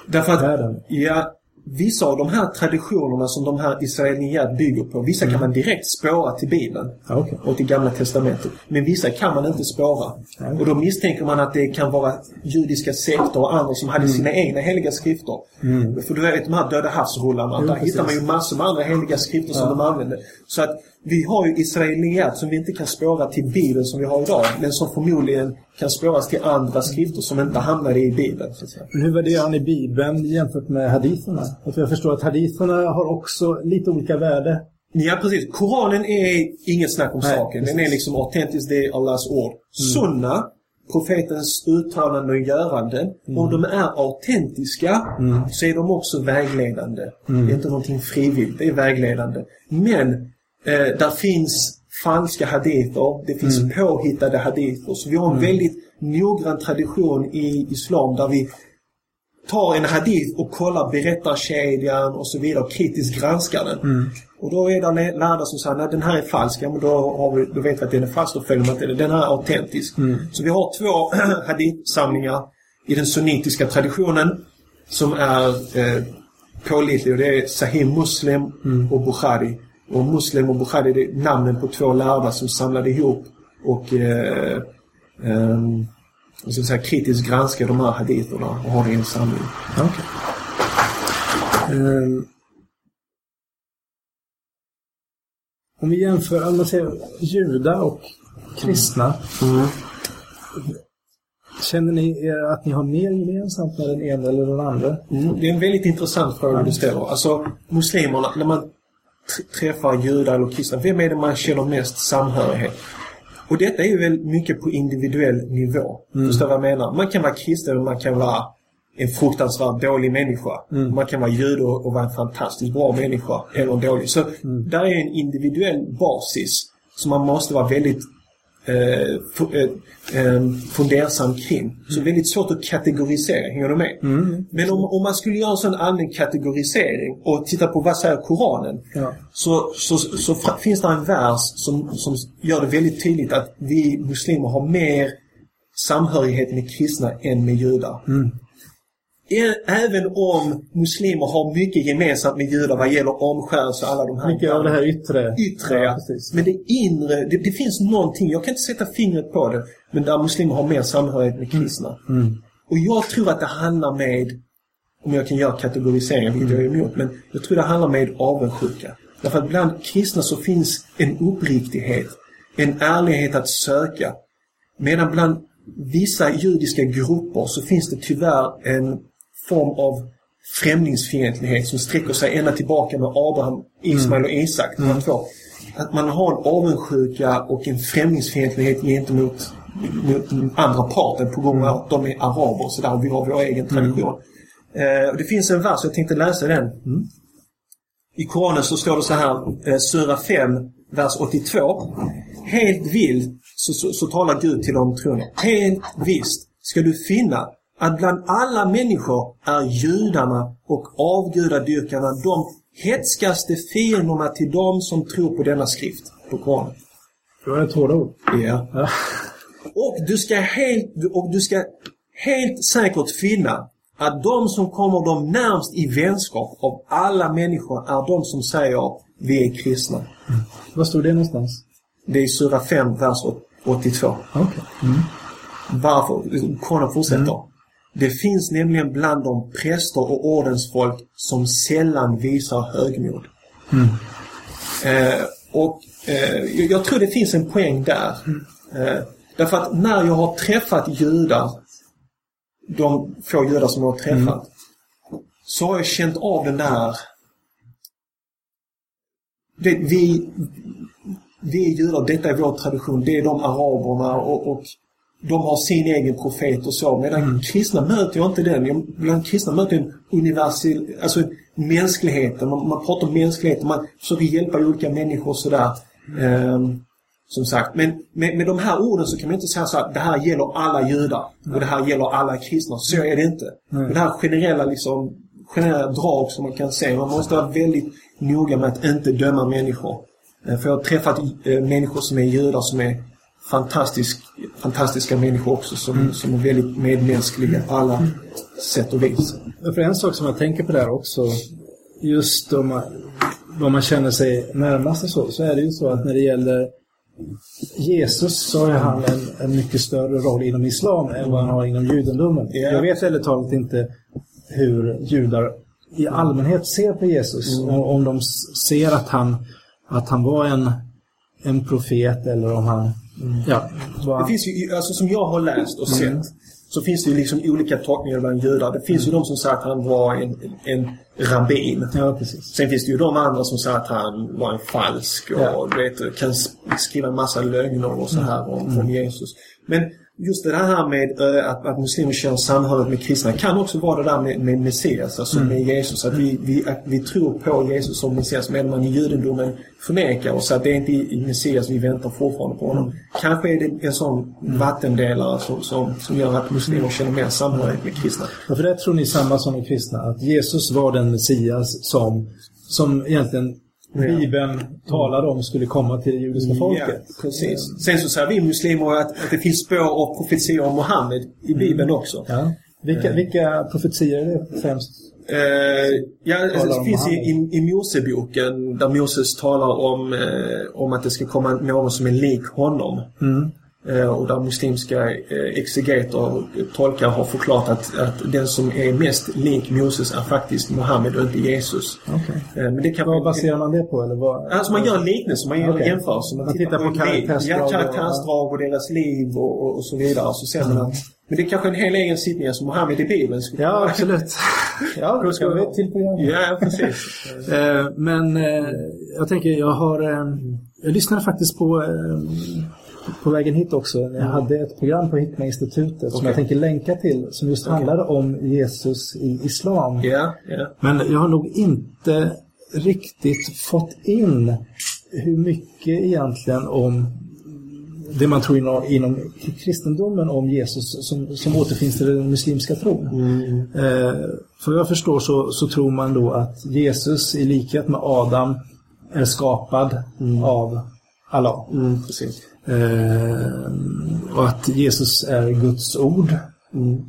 Därför att, världen? Ja, vissa av de här traditionerna som de här israelierna bygger på, vissa mm. kan man direkt spåra till Bibeln ah, okay. och till Gamla Testamentet. Men vissa kan man inte spåra. Mm. Och då misstänker man att det kan vara judiska sekter och andra som hade sina mm. egna heliga skrifter. Mm. För du vet, de här döda havsrullarna, mm, där precis. Hittar man ju massor med andra heliga skrifter som mm. de använder. Så att vi har ju israelierna som vi inte kan spåra till Bibeln som vi har idag, men som förmodligen kan spåras till andra skrifter som inte hamnar i Bibeln. Så att säga. Hur värderar ni Bibeln jämfört med haditherna? För jag förstår att haditherna har också lite olika värde. Ja, precis. Koranen är ingen snack om Nej, saken. Precis. Den är liksom autentisk, det är Allahs ord. Mm. Sunna, profetens uttalande och göranden, mm. om de är autentiska mm. så är de också vägledande. Mm. Det är inte någonting frivilligt, det är vägledande. Men Eh, där finns falska haditer, det finns mm. påhittade haditer. Så vi har en mm. väldigt noggrann tradition i islam där vi tar en hadith och kollar berättarkedjan och så vidare och kritiskt granskar den. Mm. Och då är det lärda som säger, nej, den här är falsk, men då, har vi, då vet vi att den är falsk och följer med att den här är autentisk. Mm. Så vi har två hadith-samlingar i den sunnitiska traditionen som är eh, pålitliga. Det är Sahih Muslim mm. och Bukhari. Och Muslim och Bukhari, det är namnen på två lärda som samlade ihop och eh, eh, så att säga, kritiskt granskade de här haditerna och har det i en samling. Okay. Eh, om vi jämför, om man säger judar och kristna, mm. Mm. känner ni att ni har mer gemensamt med den ena eller den andra? Mm. Det är en väldigt intressant fråga du ställer. Alltså, muslimerna, när man träffar judar eller kristna, vem är det man känner mest samhörighet? Och detta är ju väl mycket på individuell nivå. Mm. Förstår vad jag menar? Man kan vara kristen och man kan vara en fruktansvärt dålig människa. Mm. Man kan vara jude och vara en fantastiskt bra människa eller en dålig. Så mm. där är en individuell basis som man måste vara väldigt eh, f- eh, fundersam kring. Mm. Så väldigt svårt att kategorisera, hänger du med? Mm. Men om, om man skulle göra en sån allmän kategorisering och titta på vad säger Koranen, ja. så, så, så fra, finns det en vers som, som gör det väldigt tydligt att vi muslimer har mer samhörighet med kristna än med judar. Mm. Även om muslimer har mycket gemensamt med judar vad gäller omskärelse och alla de här. Mycket av det här yttre. Yttre, ja, men det inre, det, det finns någonting, jag kan inte sätta fingret på det, men där muslimer har mer samhörighet med kristna. Mm. Mm. Och jag tror att det handlar med, om jag kan göra kategoriseringar, vilket jag är emot, men jag tror det handlar med avundsjuka. Därför att bland kristna så finns en uppriktighet, en ärlighet att söka. Medan bland vissa judiska grupper så finns det tyvärr en form av främlingsfientlighet som sträcker sig ända tillbaka med Abraham, Ismael och Isak. Mm. Att man har en avundsjuka och en främlingsfientlighet gentemot mot den andra parten på grund av att de är araber och sådär, och vi har vår egen tradition. Mm. Eh, det finns en vers, jag tänkte läsa den. Mm. I Koranen så står det så här, eh, sura fem, vers åttiotvå. Helt vill, så, så, så talar Gud till de troende. Helt visst ska du finna att bland alla människor är judarna och avgudadyrkarna de hetskaste fienderna till dem som tror på denna skrift, på Koranen. Det var ett hårda ord. Ja. Ja. Och du ska helt, och du ska helt säkert finna att de som kommer de närmst i vänskap av alla människor är de som säger vi är kristna. Mm. Vad står det någonstans? Det är sura fem, vers åttiotvå. Okay. Mm. Varför? Koranen fortsätter. Mm. Det finns nämligen bland de präster och ordensfolk som sällan visar högmod. Mm. Eh, och eh, jag tror det finns en poäng där. Mm. Eh, därför att när jag har träffat judar, de få judar som jag har träffat, mm. så har jag känt av den där det, vi, vi är judar, detta är vår tradition, det är de araberna och, och de har sin egen profet och så. Medan mm. kristna möter jag inte den. Jag, bland kristna möter en universell, alltså mänskligheten. Man, man pratar om mänskligheten, man försöker hjälpa olika människor och sådär. Mm. Um, som sagt. Men med, med de här orden så kan man inte säga så att det här gäller alla judar. Mm. Och det här gäller alla kristna. Så är det inte. Mm. Det här generella, liksom, generella drag som man kan se. Man måste vara väldigt noga med att inte döma människor. För jag har träffat äh, människor som är judar som är Fantastisk, fantastiska människor också som, mm. som är väldigt medmänskliga på alla mm. sätt och vis. För en sak som jag tänker på där också, just om man, om man känner sig närmast så, så är det ju så att när det gäller Jesus så har han en, en mycket större roll inom islam än vad han har inom judendomen. Jag vet väldigt taget inte hur judar i allmänhet ser på Jesus, mm. och om de ser att han, att han var en, en profet eller om han Mm. Ja. Det finns ju, alltså, som jag har läst och sett, mm. så finns det ju liksom olika tolkningar bland judar. Det finns mm. ju de som säger att han var en, en rabbin. Ja, precis. Sen finns det ju de andra som säger att han var en falsk och ja. vet, kan skriva en massa lögner och så här om, mm. om Jesus. Men just det här med äh, att, att muslimer känner samhörighet med kristna kan också vara det där med, med Messias, alltså mm. med Jesus. Att vi, vi, att vi tror på Jesus som Messias, medan man i judendomen förnekar oss att det är inte i Messias vi väntar fortfarande på honom. Mm. Kanske är det en sån mm. vattendelare som, som, som gör att muslimer mm. känner mer samhörighet med kristna. Ja, för det tror ni samma som de kristna, att Jesus var den Messias som, som egentligen Bibeln talade om skulle komma till det judiska folket. Ja, precis. Sen så säger vi muslimer att, att det finns spår och profetier om Mohammed i Bibeln mm. också. Ja. Vilka, mm. vilka profetier är det främst? Eh, ja, det finns i, i, i Moseboken där Moses talar om, eh, om att det ska komma någon som är lik honom. Mm. Eh, och där muslimska eh, exegeter och tolkar har förklarat att, att den som är mest lik Moses är faktiskt Mohammed och inte Jesus. Okay. Eh, men det kan vad baserar man det på? Eller vad? Alltså man gör en liknelse, man gör okay. jämförelse. Man, man tittar på, på karaktärsdrag, ja, karaktärsdrag och deras liv och, och, och så vidare. Så ser man att, men det är kanske en hel egen sittning som Mohammed i Bibeln. Ja, absolut. Ja, då ska vi till programmet. Ja, precis. eh, men eh, jag tänker, jag har eh, jag lyssnade faktiskt på eh, på vägen hit också. Jag hade ett program på Hikma-institutet okay. som jag tänker länka till, som just okay. handlade om Jesus i islam. Yeah, yeah. Men jag har nog inte riktigt fått in hur mycket egentligen om det man tror inom, inom kristendomen om Jesus som, som återfinns i den muslimska tron. Mm. Eh, för vad jag förstår så, så tror man då att Jesus i likhet med Adam är skapad mm. av Allah. Mm, precis. Eh, och att Jesus är Guds ord, mm.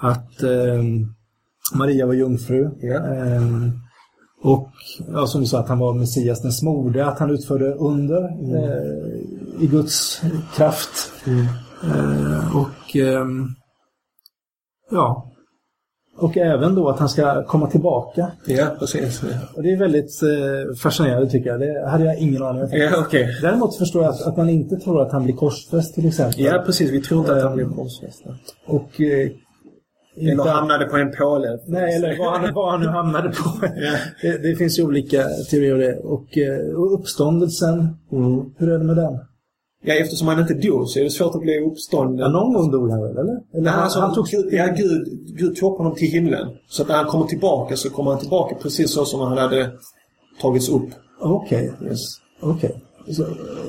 att eh, Maria var jungfru, yeah. eh, och ja, som du sa, att han var Messias, den smorde, att han utförde under mm. eh, i Guds kraft, mm. eh, och eh, ja och även då att han ska komma tillbaka. Ja, precis. Och det är väldigt eh, fascinerande tycker jag. Det hade jag ingen aning om. Ja, okay. Däremot förstår jag att, att man inte tror att han blir korsfäst till exempel. Ja, precis. Vi tror inte att han blir korsfäst. Och eh, eller inte, hamnade på en påle. Nej, eller vad han, vad han nu hamnade på. Yeah. det, det finns ju olika teorier. Och, och uppståndelsen, mm. hur är det med den? Ja, eftersom han inte dog så är det svårt att bli uppstånden. Ja, någon gång dog han väl, eller? eller han, alltså, han tog, ja, Gud, Gud tog honom till himlen. Så att när han kommer tillbaka så kommer han tillbaka precis så som han hade tagits upp. Okej, okay. yes. okay.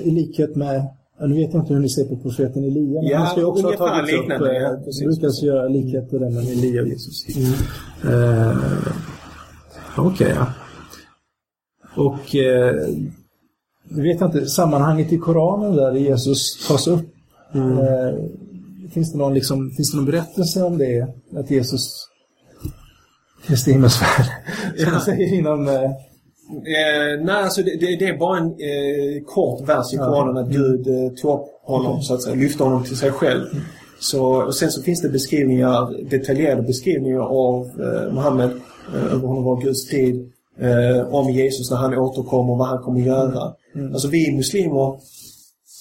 I likhet med, nu vet jag inte hur ni ser på profeten Elia, men ja, han ska ju också ha tagits upp. Ja, precis. Det brukar göra likhet med den med Elia och Jesus. Mm. Uh, Okej, okay, ja. Och... Uh, du vet inte, sammanhanget i Koranen där Jesus tas upp. Mm. Eh, finns, det någon, liksom, finns det någon berättelse om det? Att Jesus Kristi himmelsfärd som ja. säger innan... Eh... Eh, nej, alltså det, det, det är bara en eh, kort vers i Koranen ja. att Gud eh, tog upp honom, mm. så att säga, lyfte honom till sig själv. Mm. Så, och sen så finns det beskrivningar, detaljerade beskrivningar av eh, Mohammed, eh, över honom var Guds tid. Eh, om Jesus när han återkommer och vad han kommer att göra. Mm. Alltså vi muslimer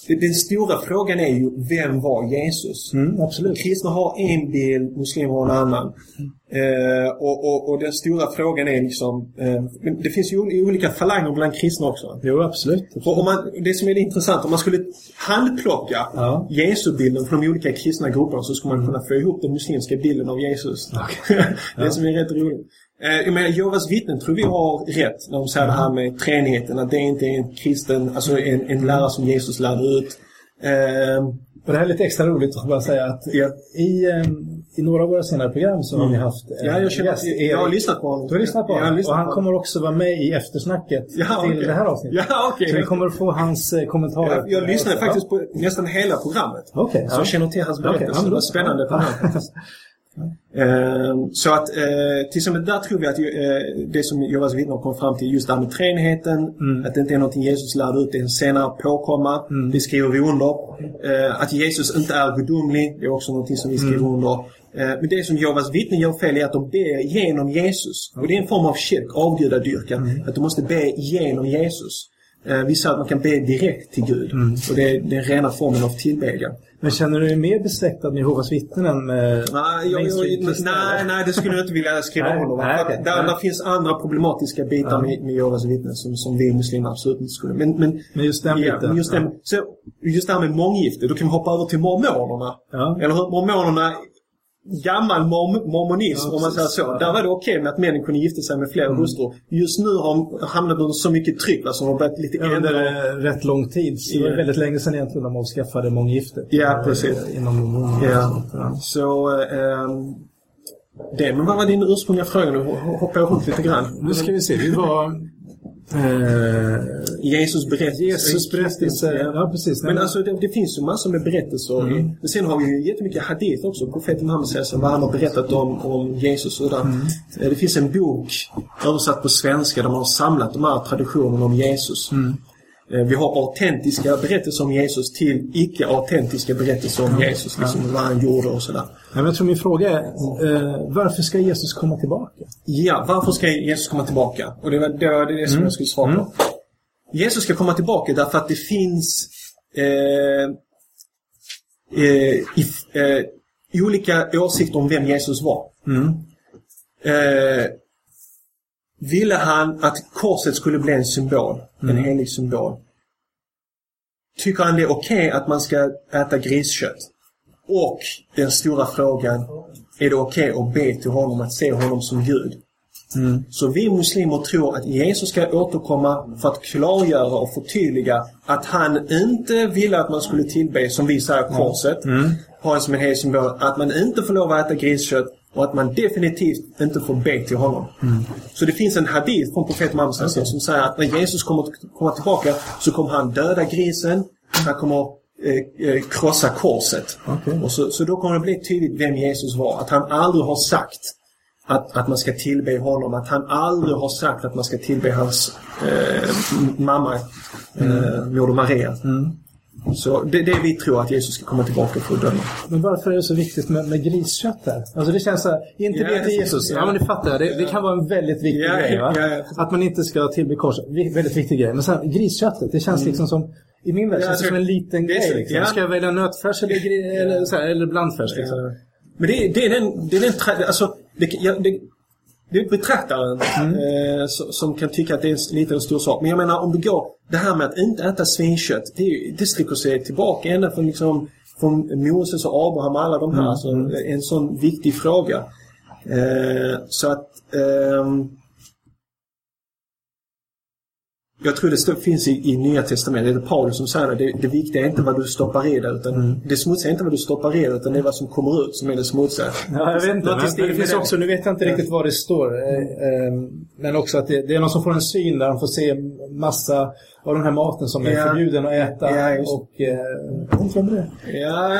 Den stora frågan är ju, vem var Jesus? Mm, absolut. Kristna har en bild, muslimer har en annan. Mm. Eh, och, och, och den stora frågan är liksom... Eh, det finns ju olika falanger bland kristna också. Jo, absolut. absolut. Och om man, det som är intressant, om man skulle handplocka ja. Jesusbilden från de olika kristna grupperna så skulle man kunna få ihop den muslimska bilden av Jesus. Okay. det ja. Som är rätt roligt. Jag menar, Jehovas vittnen tror vi har rätt när de säger det här med treenigheten, att det inte är en kristen, alltså en, en lärare som Jesus lärde ut. Ehm. Och det här är lite extra roligt att bara säga att ja. i, i några av våra senare program så mm. har vi haft en ja, jag känner, gäst. Erik. Jag har lyssnat på honom. Du har lyssnat på honom. Jag har lyssnat och han på kommer också vara med i eftersnacket ja, till okay. det här avsnittet. Ja, okay. Så vi kommer få hans kommentarer. Ja, jag lyssnade faktiskt på nästan hela programmet. Okay, så ja. Jag känner till hans berättelse. Okay, det var spännande program faktiskt. Uh, så att uh, till exempel där tror vi att uh, det som Jehovas vittnen kom fram till, just det här med treenigheten, mm. att det inte är någonting Jesus lärde ut, det är en senare påkomma, mm. det skriver vi under. Uh, att Jesus inte är gudomlig, det är också någonting som vi skriver mm. under. Uh, men det som Jehovas vittnen gör fel är att de ber genom Jesus, och det är en form av kyrk, avgudadyrkan, mm. att de måste be genom Jesus. Vi säger att man kan be direkt till Gud. Mm. Och det är den rena formen av tillbedjan. Men känner du dig mer besläktad med Jehovas vittnen än med... Nej, jag, jag, nej, nej, det skulle jag inte vilja skriva under. Nej, okay. Där, där finns andra problematiska bitar ja. med, med Jehovas vittnen som, som vi muslimer absolut inte skulle. Men, men, men just den biten. Ja, just, ja. Så, just det här med månggifte, då kan vi hoppa över till mormonerna. Ja. Eller hur? Mormonerna... gammal morm- mormonism ja, om man säger så. Ja. Där var det okej okay med att männen kunde gifta sig med flera mm. hustror. Just nu har hamnat under så mycket tryck som alltså, har blivit lite ja, ändå. Rätt lång tid. Så yeah. Det är väldigt länge sedan egentligen de avskaffade månggiftet. Ja, precis. Inom mormonerna. Ja. Ja. Så ähm, det, men vad var din ursprungliga fråga? Nu hoppar jag runt lite grann. Nu ska vi se, vi var... Eh, Jesus berättelse Jesus berättelse ja, ja, precis. Men alltså det, det finns ju massor med berättelser mm. Men sen har vi ju jättemycket hadith också. Profeten Muhammed säger så, vad han har berättat om, om Jesus och mm. Det finns en bok översatt på svenska där man har samlat de här traditionerna om Jesus mm. Vi har autentiska berättelser om Jesus till icke-autentiska berättelser om mm. Jesus liksom, mm. vad han gjorde och sådär. Jag tror min fråga är, eh, varför ska Jesus komma tillbaka? Ja, varför ska Jesus komma tillbaka? Och det var det, var det som mm. jag skulle svara på. Mm. Jesus ska komma tillbaka därför att det finns eh, eh, i, eh, olika åsikter om vem Jesus var. Mm. Eh, ville han att korset skulle bli en symbol, mm. en helig symbol? Tycker han det är okej att man ska äta griskött? Och den stora frågan, är det okej att be till honom, att se honom som Gud? Mm. Så vi muslimer tror att Jesus ska återkomma för att klargöra och förtydliga att han inte ville att man skulle tillbe, som vi säger, korset. Mm. Ha som en helig symbol, att man inte får lov att äta griskött. Och att man definitivt inte får be till honom. Mm. Så det finns en hadith från profeten Muhammed okay. som säger att när Jesus kommer, kommer tillbaka så kommer han döda grisen. Han kommer eh, krossa korset. Okay. Och så, så då kommer det bli tydligt vem Jesus var. Att han aldrig har sagt att, att man ska tillbe honom. Att han aldrig har sagt att man ska tillbe hans eh, mamma, eh, moder Maria. Mm. Så det är det vi tror, att Jesus ska komma tillbaka för att döma. Men varför är det så viktigt med, med griskött där? Alltså det känns så här, inte yeah, be till Jesus. Yeah. Ja, men ni fattar, det, det kan vara en väldigt viktig yeah, grej va? Yeah, yeah. Att man inte ska tillbe korset, väldigt viktig grej. Men så här, grisköttet, det känns mm. liksom som, i min värld, ja, känns det som en liten grej. Liksom. Yeah. Ska jag välja nötfärs eller, gri- eller, så här, eller blandfärs? Liksom. Yeah. Men det, det är den, det är den tra- alltså, det, ja, det, det är betraktaren mm. eh, som kan tycka att det är lite en stor sak. Men jag menar, om du går det här med att inte äta svinkött, det, det sticker sig tillbaka ända från, liksom, från Moses och Abraham, alla de här mm. alltså, en sån viktig fråga eh, så att eh, jag tror det stå, finns i, i Nya Testamentet, det är Paulus som säger det, det viktiga är inte vad du stoppar i det, utan mm. det smutsiga är inte vad du stoppar i det, utan det är vad som kommer ut som är det smutsiga. Ja, jag vet inte, men, men det finns det. Också, nu vet jag inte riktigt vad det står mm. men också att det, det är någon som får en syn där de får se massa av den här maten som är ja. Förbjuden att äta ja, och eh, hon glömmer det. Ja.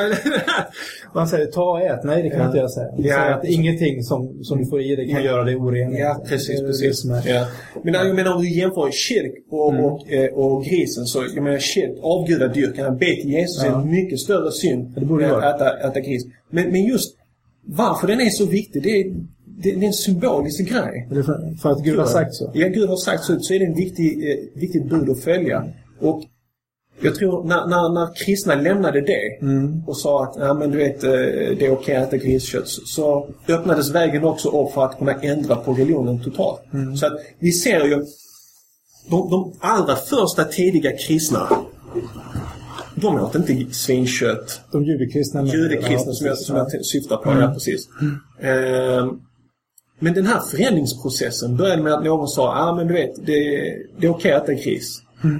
Man säger, ta och ät, nej det kan ja. Inte jag säga. Ja. Så att ingenting som, som du får i dig kan göra det oren. Ja, precis, precis. Ja. Men jag menar, om du jämför en kyrk och, mm. och, och, och grisen, så jag menar, kyrk, avgudadyrkan, be till Jesus ja. Är en mycket större synd det borde än att äta, äta gris. Men, men just varför den är så viktig, det är Det, det är en symbolisk grej. För, för att Gud har sagt så. Ja, Gud har sagt så, så är det en viktig, eh, viktigt bud att följa. Och Jag tror när, när, när kristna lämnade det mm. och sa att ja, men du vet, det är okej att äta griskött, så öppnades vägen också upp för att kunna ändra på religionen totalt. Mm. Så att vi ser ju de, de allra första tidiga kristna, de åt inte svinkött. De judekristna. Judekristna ja, som, jag, som jag syftar på. Mm. Ja, precis. Mm. Um, men den här förändringsprocessen började med att någon sa ja, ah, men du vet, det, det är okej att äta gris. Mm.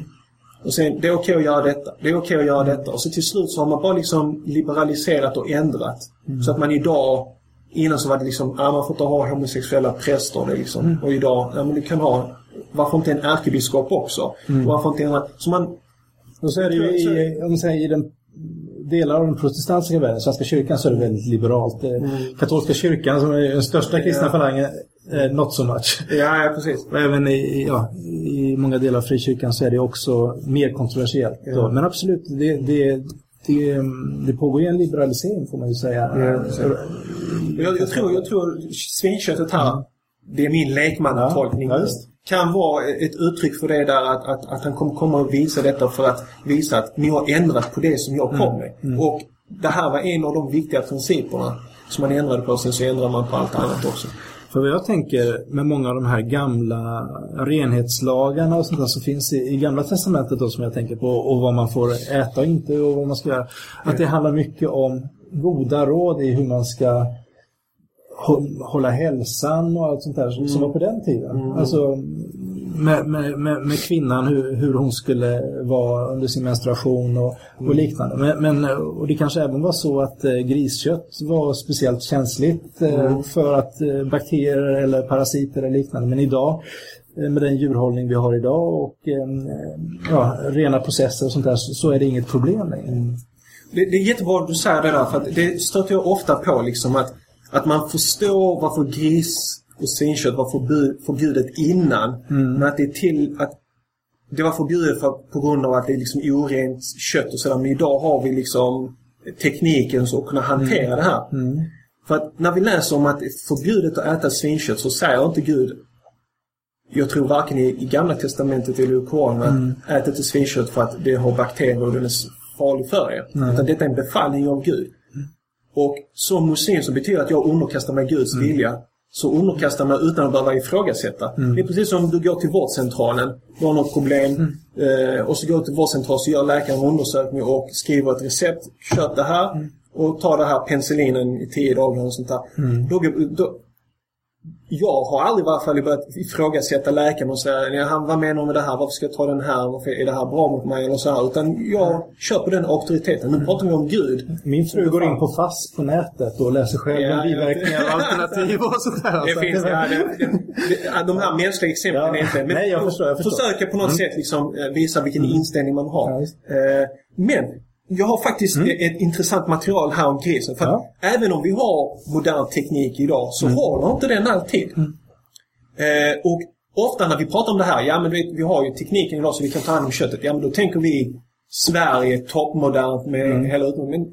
Och sen, det är okej att göra detta, det är okej att göra detta. Och så till slut så har man bara liksom liberaliserat och ändrat. Mm. Så att man idag, innan så var det liksom, ja, man får inte ha homosexuella präster. Det liksom. Mm. Och idag, ja, men du kan ha, varför inte en ärkebiskop också? Mm. Varför inte en, så man... Och så är det ju i, om man säger, i den delar av den protestantiska världen, Svenska kyrkan, så är det väldigt liberalt. Mm. Katolska kyrkan, som är den största kristna falangen, not so much. Ja, ja, precis. Och även i, ja, i många delar av frikyrkan så är det också mer kontroversiellt. Ja. Men absolut, det, det, det, det pågår ju en liberalisering, får man ju säga. Ja, jag, jag tror, jag tror svinköttet här, mm. det är min lekmannatolkning. Ja, just. Kan vara ett uttryck för det där att, att, att han kommer komma och visa detta för att visa att ni har ändrat på det som jag kom med. Mm. Mm. Och det här var en av de viktiga principerna som man ändrade på, sen så ändrar man på allt annat också. För vad jag tänker med många av de här gamla renhetslagarna och sånt där som finns i, i gamla testamentet då, som jag tänker på, och vad man får äta och inte och vad man ska göra. Att det handlar mycket om goda råd i hur man ska hålla hälsan och allt sånt där som mm. var på den tiden. Mm. Alltså med, med, med, med kvinnan, hur, hur hon skulle vara under sin menstruation och, mm. och liknande. Men, men, och det kanske även var så att eh, griskött var speciellt känsligt eh, mm. för att eh, bakterier eller parasiter eller liknande. Men idag, eh, med den djurhållning vi har idag och eh, ja, rena processer och sånt där, så, så är det inget problem längre. Mm. Det, det är jättebra att du säger det där, för att det stöter jag ofta på liksom, att Att man förstår varför gris och svinkött var förbud, förbjudet innan. Mm. Men att det är till att det var förbjudet för, på grund av att det är liksom orent kött och sådär. Men idag har vi liksom tekniken så att kunna hantera mm. det här. Mm. För att när vi läser om att det är förbjudet att äta svinkött, så säger inte Gud, jag tror varken i, i gamla testamentet eller i Koranen, mm. att äta till svinkött för att det har bakterier och den är farlig för er. Mm. Utan detta är en befallning av Gud. Och som muslim så betyder att jag underkastar mig Guds mm. vilja. Så underkastar mig utan att behöva ifrågasätta. Mm. Det är precis som du går till vårdcentralen. Du har något problem. Mm. Eh, och så går du till vårdcentralen, så gör läkaren en undersökning och skriver ett recept. Köp det här mm. och ta det här penicillinen i tio dagar och sånt där. Mm. Då, då, jag har aldrig i varje fall börjat ifrågasätta läkaren och säga, han, vad menar du med det här? Varför ska jag ta den här? Varför är det här bra mot mig? Eller så här. Utan jag köper den auktoriteten. Nu pratar vi om Gud. Min fru går in på fast på nätet och läser själv ja, om biverkningar och alternativ och sådär. Det finns ja, det, det, de här mänskliga exemplen ja. Är inte. Men nej, jag förstår, jag förstår. Försöker på något mm. sätt liksom visa vilken mm. inställning man har. Ja, eh, men jag har faktiskt mm. ett intressant material här om grisen. För ja. Även om vi har modern teknik idag, så mm. har de inte den alltid. Mm. Eh, och ofta när vi pratar om det här, ja men vi, vi har ju tekniken idag så vi kan ta hand om köttet. Ja men då tänker vi Sverige toppmodernt med mm. hela utmaningen.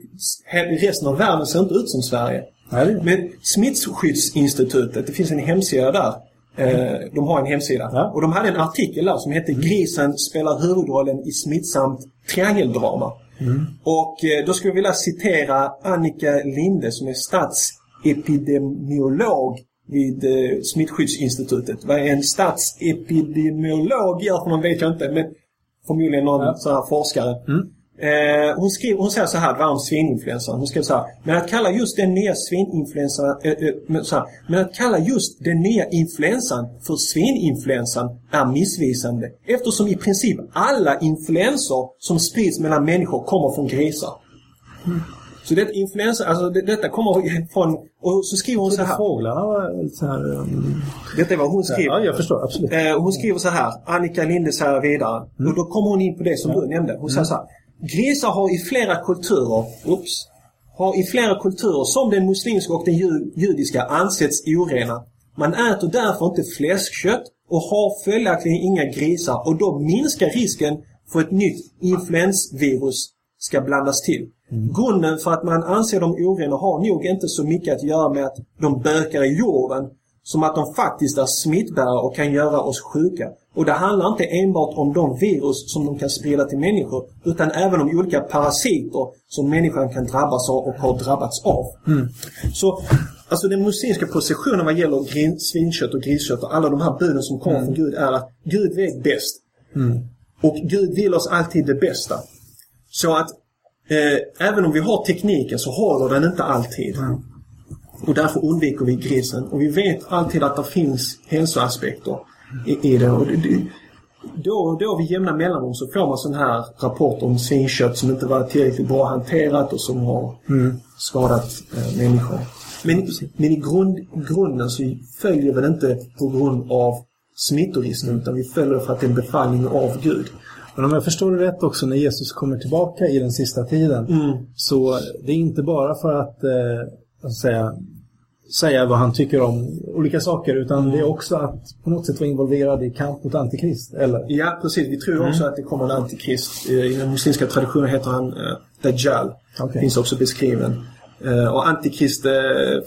Men resten av världen ser inte ut som Sverige. Nej. Men Smittskyddsinstitutet, det finns en hemsida där. Eh, de har en hemsida. Ja. Och de hade en artikel där som hette mm. Grisen spelar huvudrollen i smittsamt triangeldrama. Mm. Och då skulle jag vilja citera Annika Linde, som är statsepidemiolog vid eh, Smittskyddsinstitutet. Vad är en statsepidemiolog gör, för man vet jag inte, men förmodligen någon ja. Så här forskare. Mm. Eh, hon, skrev, hon säger så här, det var om svininfluensan. Hon skrev så här, men att kalla just den nya svininfluensan äh, äh, men, så här, men att kalla just den nya influensan för svininfluensan är missvisande, eftersom i princip alla influenser som sprids mellan människor kommer från grisar. Mm. Så det influensa, alltså det, detta kommer från, och så skriver hon så, så här. Fåglarna var så här. Um... Detta är vad hon skriver. Ja, jag förstår, absolut. Eh, hon skriver så här, Annika Linde säger vidare, mm. och då kommer hon in på det som ja. Du nämnde. Hon mm. säger så här, grisar har i flera kulturer, ups, har i flera kulturer som den muslimska och den judiska ansetts orena. Man äter därför inte fläskkött och har följaktligen inga grisar, och då minskar risken för ett nytt influensvirus ska blandas till. Mm. Grunden för att man anser dem orena har nog inte så mycket att göra med att de bökar i jorden som att de faktiskt är smittbärare och kan göra oss sjuka. Och det handlar inte enbart om de virus som de kan sprida till människor, utan även om olika parasiter som människan kan drabbas av och har drabbats av. Mm. Så alltså den muslimska positionen vad gäller grin, svinkött och griskött och alla de här buden som kommer mm. från Gud är att Gud vet bäst. Mm. Och Gud vill oss alltid det bästa. Så att eh, även om vi har tekniken så håller den inte alltid. Mm. Och därför undviker vi grisen. Och vi vet alltid att det finns hälsoaspekter i, i det. Och det, då, då vi jämnar mellan dem så får man sån här rapport om svinkött som inte var tillräckligt bra hanterat och som har mm. skadat eh, människor. Men, men i grund, grunden så följer väl inte på grund av smittorisken, utan vi följer för att det är en befallning av Gud. Men om jag förstår det rätt också, när Jesus kommer tillbaka i den sista tiden mm. så det är inte bara för att eh, säga, säga vad han tycker om olika saker, utan mm. det är också att på något sätt vara involverad i kamp mot antikrist, eller? Ja, precis. Vi tror mm. också att det kommer en antikrist. I den muslimska traditionen heter han eh, Dajjal. Okay. Finns också beskriven. Och antikrist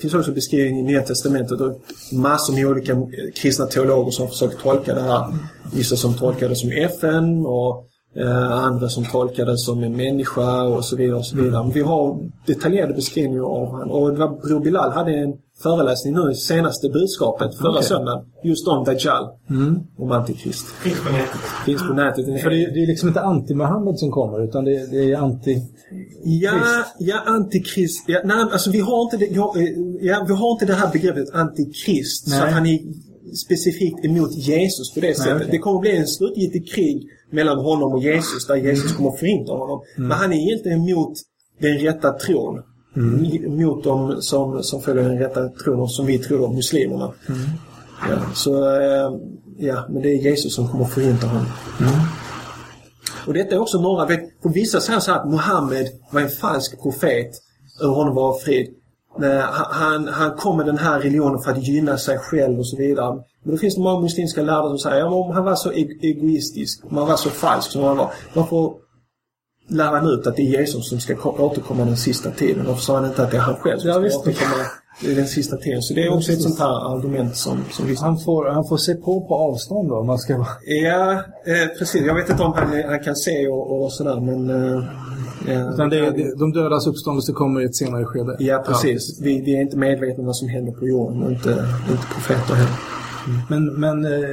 finns också beskrivning i Nya testamentet, och massor med olika kristna teologer som har försökt tolka det här. Vissa som tolkar det som F N och eh, andra som tolkar det som en människa och så vidare och så vidare. Men vi har detaljerade beskrivningar av honom. Och det var bror Bilal hade en föreläsning nu i senaste budskapet förra okay. söndagen just om Dajjal mm. om antikrist. Finns på nätet. Finns på nätet. För det är, det är liksom inte anti-Mohammed som kommer, utan det är, det är anti-krist. Ja, ja antikrist. Ja, nej, alltså vi har inte det, ja, ja, vi har inte det här begreppet antikrist, nej. Så att han är specifikt emot Jesus på det sättet. Nej, okay. Det kommer bli en slutgiltig krig mellan honom och Jesus, där Jesus mm. kommer förinta honom. Mm. Men han är inte emot den rätta tron. Mm. Mot dem som, som följer den rätta tron som vi tror om muslimerna. Mm. Ja, så, ja, men det är Jesus som kommer att förinta honom. Mm. Och detta är också några, vet, på vissa säger så här att Mohammed var en falsk profet, och honom var frid. Han, han kom med den här religionen för att gynna sig själv och så vidare. Men då finns det många muslimska lärare som säger, ja, om han var så egoistisk, om han var så falsk som han var, varför lär han ut att det är Jesus som ska återkomma den sista tiden? Varför sa han inte att det är han själv som ska ja, återkomma den sista tiden? Så det är också ja, ett sånt här argument som, som han, får, han får se på på avstånd då, om man ska... Ja, eh, precis. Jag vet inte om han, han kan se och, och sådär, men... Eh, Utan det är, det, de dödas uppståndelse kommer i ett senare skede. Ja, precis. Ja. Vi, vi är inte medvetna om vad som händer på jorden, och inte, inte profeter heller. Mm. Men, men eh,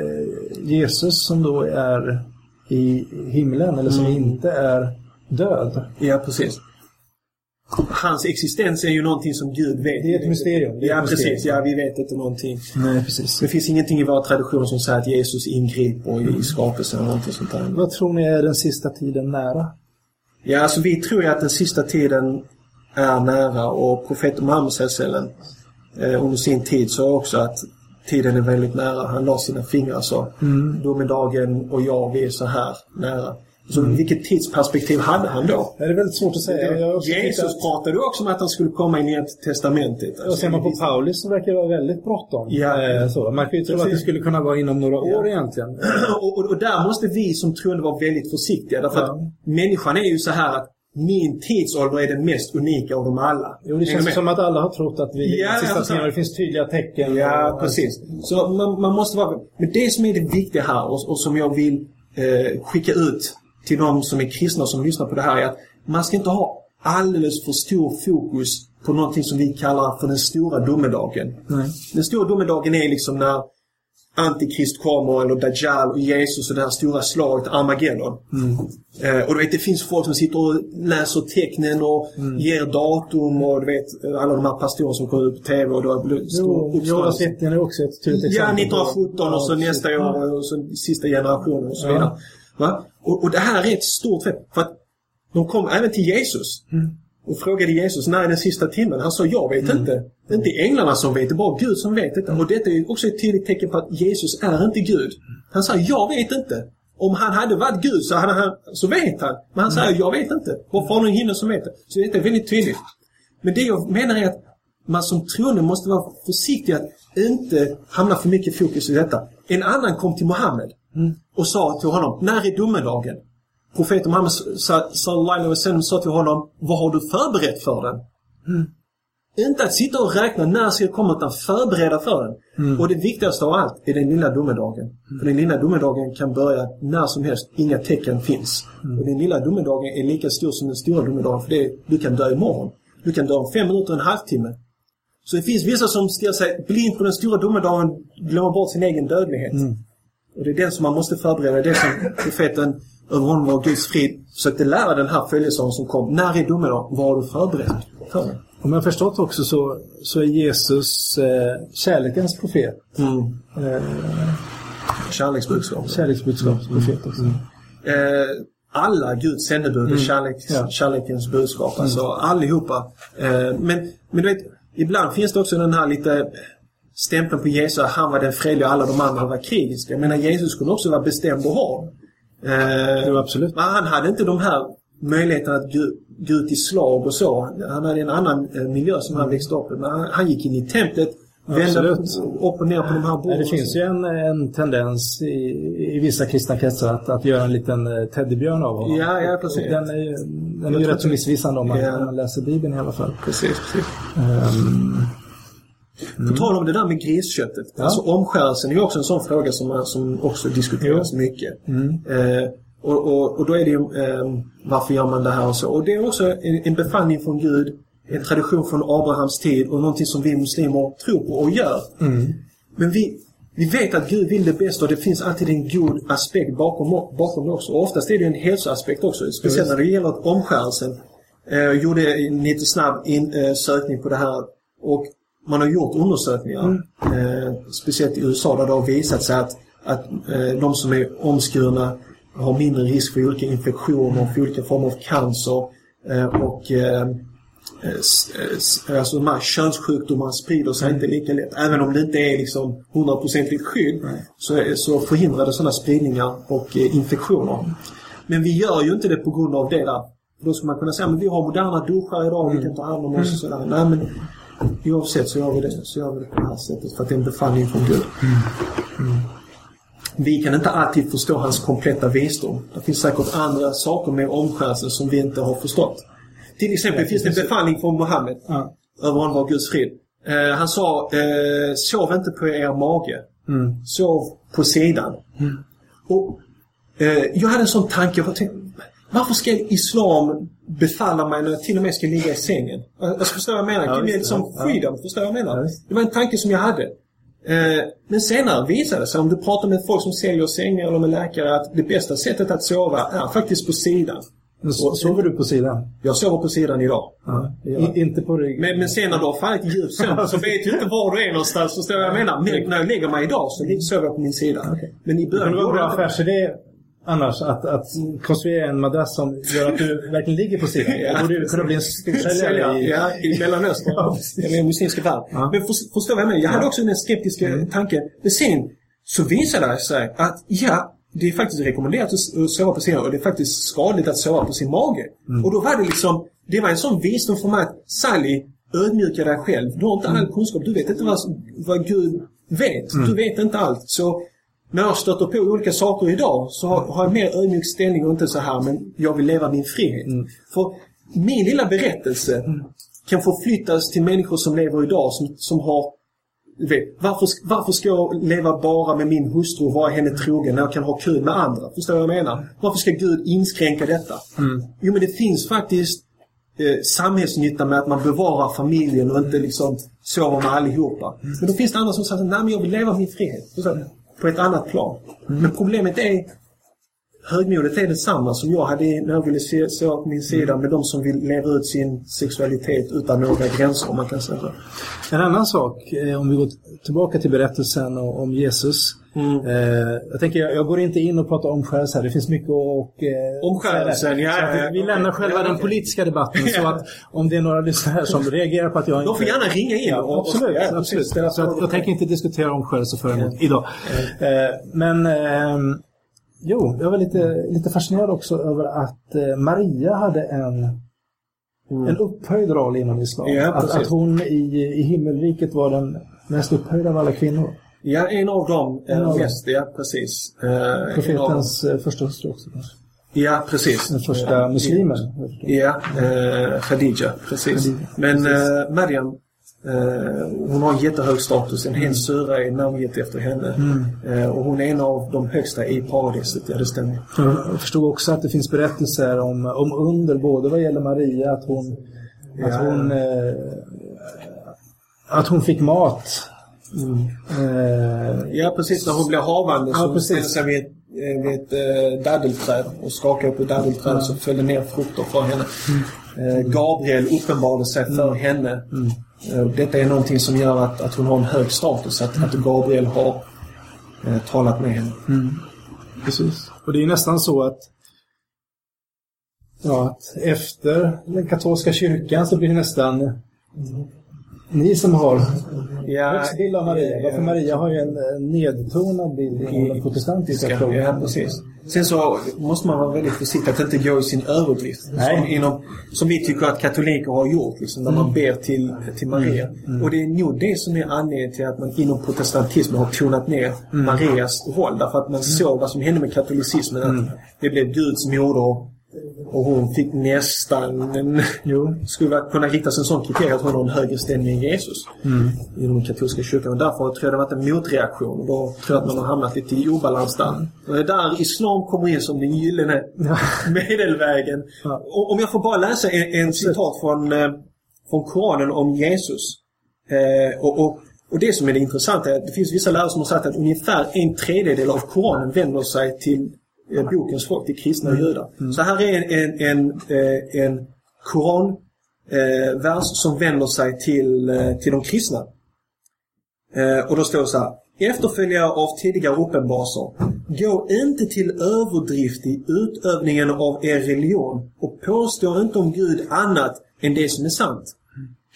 Jesus som då är i himlen, eller som mm. inte är... död. Ja, precis. Hans existens är ju någonting som Gud vet. Det är ett mysterium. Är ja, ett mysterium. Precis. Ja, vi vet inte någonting. Nej, precis. Det finns ingenting i våra traditioner som säger att Jesus ingriper mm. i skapelsen eller någonting sånt där. Vad tror ni är den sista tiden nära? Ja, alltså vi tror ju att den sista tiden är nära, och profeten Muhammed sällan eh, under sin tid så också att tiden är väldigt nära. Han la sina fingrar så. Mm. Domedagen och jag, vi är så här nära. Så mm. vilket tidsperspektiv hade han då? Det är väldigt svårt att säga. Jesus pratade också om att han skulle komma in i ett testamentet. Alltså, och ser man på Paulus så verkar det vara väldigt bråttom. Ja. Så, man kan ju tro att det skulle kunna vara inom några år ja. egentligen. Och, och, och där måste vi som troende vara väldigt försiktiga. Därför ja. att människan är ju så här att min tidsålder är den mest unika av dem alla. Jo, det känns som att alla har trott att vi ja, sista alltså, tiden, det finns tydliga tecken. Ja, och, precis. Så man, man måste vara... Men det som är det viktiga här och, och som jag vill eh, skicka ut till de som är kristna som lyssnar på det här är att man ska inte ha alldeles för stor fokus på någonting som vi kallar för den stora domedagen. Nej. Den stora domedagen är liksom när antikrist kommer, eller Dajjal och Jesus och det här stora slaget Armageddon. Mm. Eh, och du vet, det finns folk som sitter och läser tecknen och mm. ger datum, och du vet, alla de här pastorer som kommer ut på tv och då blir stor uppståndelse. Jehovas vittnen är också ett tydligt exempel. Ja, nittonhundrasjutton och så nästa år och så sista generationen och så vidare. Ja. Va? Och, och det här är ett stort fel, för att de kom även till Jesus mm. och frågade Jesus när är den sista timmen. Han sa jag vet mm. inte. Det är inte änglarna som vet, det är bara Gud som vet detta. Mm. Och detta är också ett tydligt tecken på att Jesus är inte Gud. Han sa jag vet inte. Om han hade varit Gud så, hade han, så vet han. Men han säger mm. jag vet inte. Varför har någon himmel som vet det? Så detta är väldigt tydligt. Men det jag menar är att man som troende måste vara försiktig att inte hamna för mycket fokus i detta. En annan kom till Mohammed mm. och sa till honom, när är domedagen? Profeten Muhammed sallallahu alaihi wasallam sa till honom, vad har du förberett för den? Mm. Inte att sitta och räkna när ska jag komma, utan förbereda för den. Mm. Och det viktigaste av allt är den lilla domedagen. Mm. För den lilla domedagen kan börja när som helst. Inga tecken finns. Mm. Och den lilla domedagen är lika stor som den stora domedagen. För det är, du kan dö imorgon. Du kan dö om fem minuter, en halvtimme. Så det finns vissa som ställer sig blind på den stora domedagen och glömmer bort sin egen dödlighet. Mm. Och det är den som man måste förbereda. Det är som profeten över honom var Guds frid försökte lära den här följelsen som kom. När är domedagen? Var du förberedd för den? Om jag förstått också så, så är Jesus eh, kärlekens profet. Mm. Eh, Kärleksbudskap. Kärleksbudskapsprofet också. Mm. Eh, alla Guds sändebud är mm. kärleks, ja. kärlekens budskap. Mm. Alltså allihopa. Eh, men, men du vet, ibland finns det också den här lite stämpeln på Jesus. Han var den fredliga och alla de andra var krigiska. Jag menar, Jesus skulle också vara bestämd och hård. Eh, ja, absolut. Men han hade inte de här möjligheten att gå, gå ut i slag och så. Han hade en annan eh, miljö som mm. han växte upp i. Men han, han gick in i templet, vände upp och ner på de här borden. Det finns ju en, en tendens i, i vissa kristna kretsar att, att göra en liten teddybjörn av honom. Ja, ja, precis. Den är ju, den är ju rätt så missvisande om man, ja. man läser Bibeln i alla fall. Precis, precis. Um, Mm. På tal om det där med grisköttet, ja. alltså omskärelsen är ju också en sån fråga som, som också diskuteras jo. mycket. Mm. Eh, och, och, och då är det ju eh, varför gör man det här och så. Och det är också en, en befallning från Gud, en tradition från Abrahams tid och någonting som vi muslimer tror på och gör. Mm. Men vi, vi vet att Gud vill det bästa och det finns alltid en god aspekt bakom, bakom det också. Och oftast är det en hälsoaspekt också, speciellt när det gäller omskärelsen. Eh, jag gjorde en lite snabb in, eh, sökning på det här och man har gjort undersökningar, mm. eh, speciellt i U S A, där det har visat sig att, att eh, de som är omskurna har mindre risk för olika infektioner och för olika former av cancer. Eh, och eh, s, s, alltså de här könssjukdomarna sprider sig mm. inte lika lätt. Även om det inte är liksom hundraprocentigt skydd mm. så, så förhindrar det sådana spridningar och eh, infektioner. Mm. Men vi gör ju inte det på grund av det där. Då skulle man kunna säga att vi har moderna duschar idag och mm. vi kan ta hand om oss och sådär. Nej, men oavsett så gör vi det, så gör vi det på det här sättet för att det är en befallning från Gud. Mm. Mm. Vi kan inte alltid förstå hans kompletta visdom. Det finns säkert andra saker med omskärelsen som vi inte har förstått. Till exempel ja, finns det en befallning från Mohammed ja. över honom var Guds frid. Eh, han sa, eh, sov inte på er mage. Mm. Sov på sidan. Mm. Och eh, jag hade en sån tanke, jag tänkte, varför ska islam befalla mig när jag till och med ska ligga i sängen? Jag ska förstå vad jag menar. Ja, det är liksom ja. freedom, förstå vad jag menar. Ja, det var en tanke som jag hade. Men senare visade det sig, om du pratar med folk som säljer sängar eller med läkare, att det bästa sättet att sova är faktiskt på sidan. Och sover du på sidan? Jag sover på sidan idag. Ja, I, inte på ryggen. Men, men sen när du har fallit djupt sömn så vet du inte var du är någonstans, förstår vad jag menar. Men när jag lägger mig idag så sover jag på min sida. Okay. Men i början... Men det var bra affärsidé. Annars, att, att konstruera en madrass som gör att du verkligen ligger på sidan. Ja. Då borde du kunna bli en storsäljare i, ja, i Mellanöstern. Ja, eller i muslimska värld. Ja. Men för, förstå vad jag menar. Jag hade också den skeptiska mm. tanken. Men sen så visade det sig att ja, det är faktiskt rekommenderat att sova på sidan. Och det är faktiskt skadligt att sova på sin mage. Mm. Och då var det liksom, det var en sån visdom för mig att Sally ödmjukar dig själv. Du har inte all kunskap. Du vet inte vad, vad Gud vet. Mm. Du vet inte allt. Så... När jag stöter på olika saker idag så har, har jag mer ödmjuk ställning och inte så här, men jag vill leva min frihet. Mm. För min lilla berättelse mm. kan förflyttas till människor som lever idag som, som har, vet, varför, varför ska jag leva bara med min hustru och vara henne trogen när jag kan ha kul med andra? Förstår du vad jag menar? Varför ska Gud inskränka detta? Mm. Jo, men det finns faktiskt eh, samhällsnytta med att man bevarar familjen och inte liksom sover med allihopa. Mm. Men då finns det andra som säger, nej men jag vill leva min frihet. Förstår du? På ett annat plan. Mm. Men problemet är högmodet är detsamma som jag hade när jag ville se, se på min sida mm. med de som vill leva ut sin sexualitet utan några gränser, om man kan säga så. En annan sak, om vi går tillbaka till berättelsen om Jesus. Mm. Eh, jag tänker, jag, jag går inte in och pratar om omskärelse här. Det finns mycket och eh, omskärelsen, ja, ja, vi lämnar själva ja, den politiska debatten ja. Så att om det är några lyssnare här som reagerar på att jag inte... De får gärna ringa in. Ja, och, absolut, ja, absolut. Så att, jag tänker inte diskutera omskärelse förrän ja. idag. Ja. Eh, men eh, jo, jag var lite, lite fascinerad också över att eh, Maria hade en mm. en upphöjd roll inom islam. Ja, att, att hon i, i himmelriket var den mest upphöjda av alla kvinnor. Ja, en av dem är mest, ja, precis. Eh, Profetens av... första hustru också. Ja, precis. Den första muslimen. Ja, eh, Khadija, precis. Khadija, men precis. Eh, Maryam Eh, hon har en jättehög status. En hel syra är namngett efter henne. Mm. Eh, och hon är en av de högsta i paradiset. Ja, det stämmer. Jag förstod också att det finns berättelser om, om under, både vad gäller Maria, att hon, ja. att hon, eh, att hon fick mat. Mm. Eh, ja, precis. När hon blev havande så ja, ställde sig vid ett, vid ett eh, daddelträd och skakade upp ett daddelträd mm. så följde ner frukter från henne. Mm. Eh, Gabriel uppenbarade sig för mm. henne. Mm. Detta är någonting som gör att, att hon har en hög status, att, att Gabriel har eh, talat med henne. Mm. Precis. Och det är nästan så att, ja, att efter den katolska kyrkan så blir det nästan mm. ni som har ja, högst bild av Maria. Varför ja. Maria har ju en nedtonad bild i den protestantiska tron. Ja, precis. Sen så måste man vara väldigt försiktig att inte gå i sin överdrift. Nej. Som, inom, som vi tycker att katoliker har gjort, liksom, när mm. man ber till, till Maria. Mm. Och det är nog det som är anledningen till att man inom protestantismen har tonat ner mm. Marias roll. Därför att man mm. såg vad som hände med katolicismen. Mm. Att det blev Guds moder och hon fick nästan en, jo. skulle kunna riktas en sån kritik att hon har en högre ställning än Jesus mm. inom den katolska kyrkan, och därför tror jag det har varit en motreaktion, och då tror jag att man har hamnat lite i obalans där mm. och det är där islam kommer in som den gyllene ja. medelvägen ja. Och om jag får bara läsa en, en citat från, från Koranen om Jesus eh, och, och, och det som är det intressanta är att det finns vissa lärare som har sagt att ungefär en tredjedel av Koranen vänder sig till bokens folk, till kristna och judar. Mm. Så här är en, en, en, en koranvers som vänder sig till, till de kristna. Och då står det så här: efterföljare av tidigare uppenbarelser, gå inte till överdrift i utövningen av er religion och påstå inte om Gud annat än det som är sant.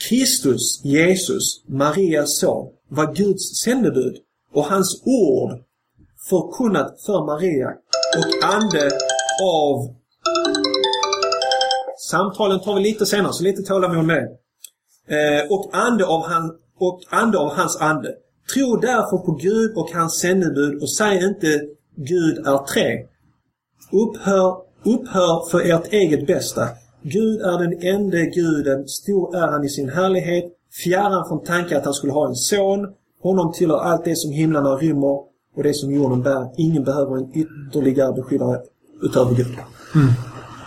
Kristus, Jesus, Marias son, var Guds sändebud och hans ord förkunnat för Maria och ande av samtalen tar vi lite senare, så lite tålamod med eh, och, ande av han, och ande av hans ande. Tro därför på Gud och hans sändebud och säg inte Gud är tre. Upphör, upphör för ert eget bästa. Gud är den enda guden, stor är han i sin härlighet, fjärran från tanken att han skulle ha en son. Honom tillhör allt det som himlarna rymmer och det som jorden bär. Ingen behöver en ytterligare beskyddare utöver Gud. Mm.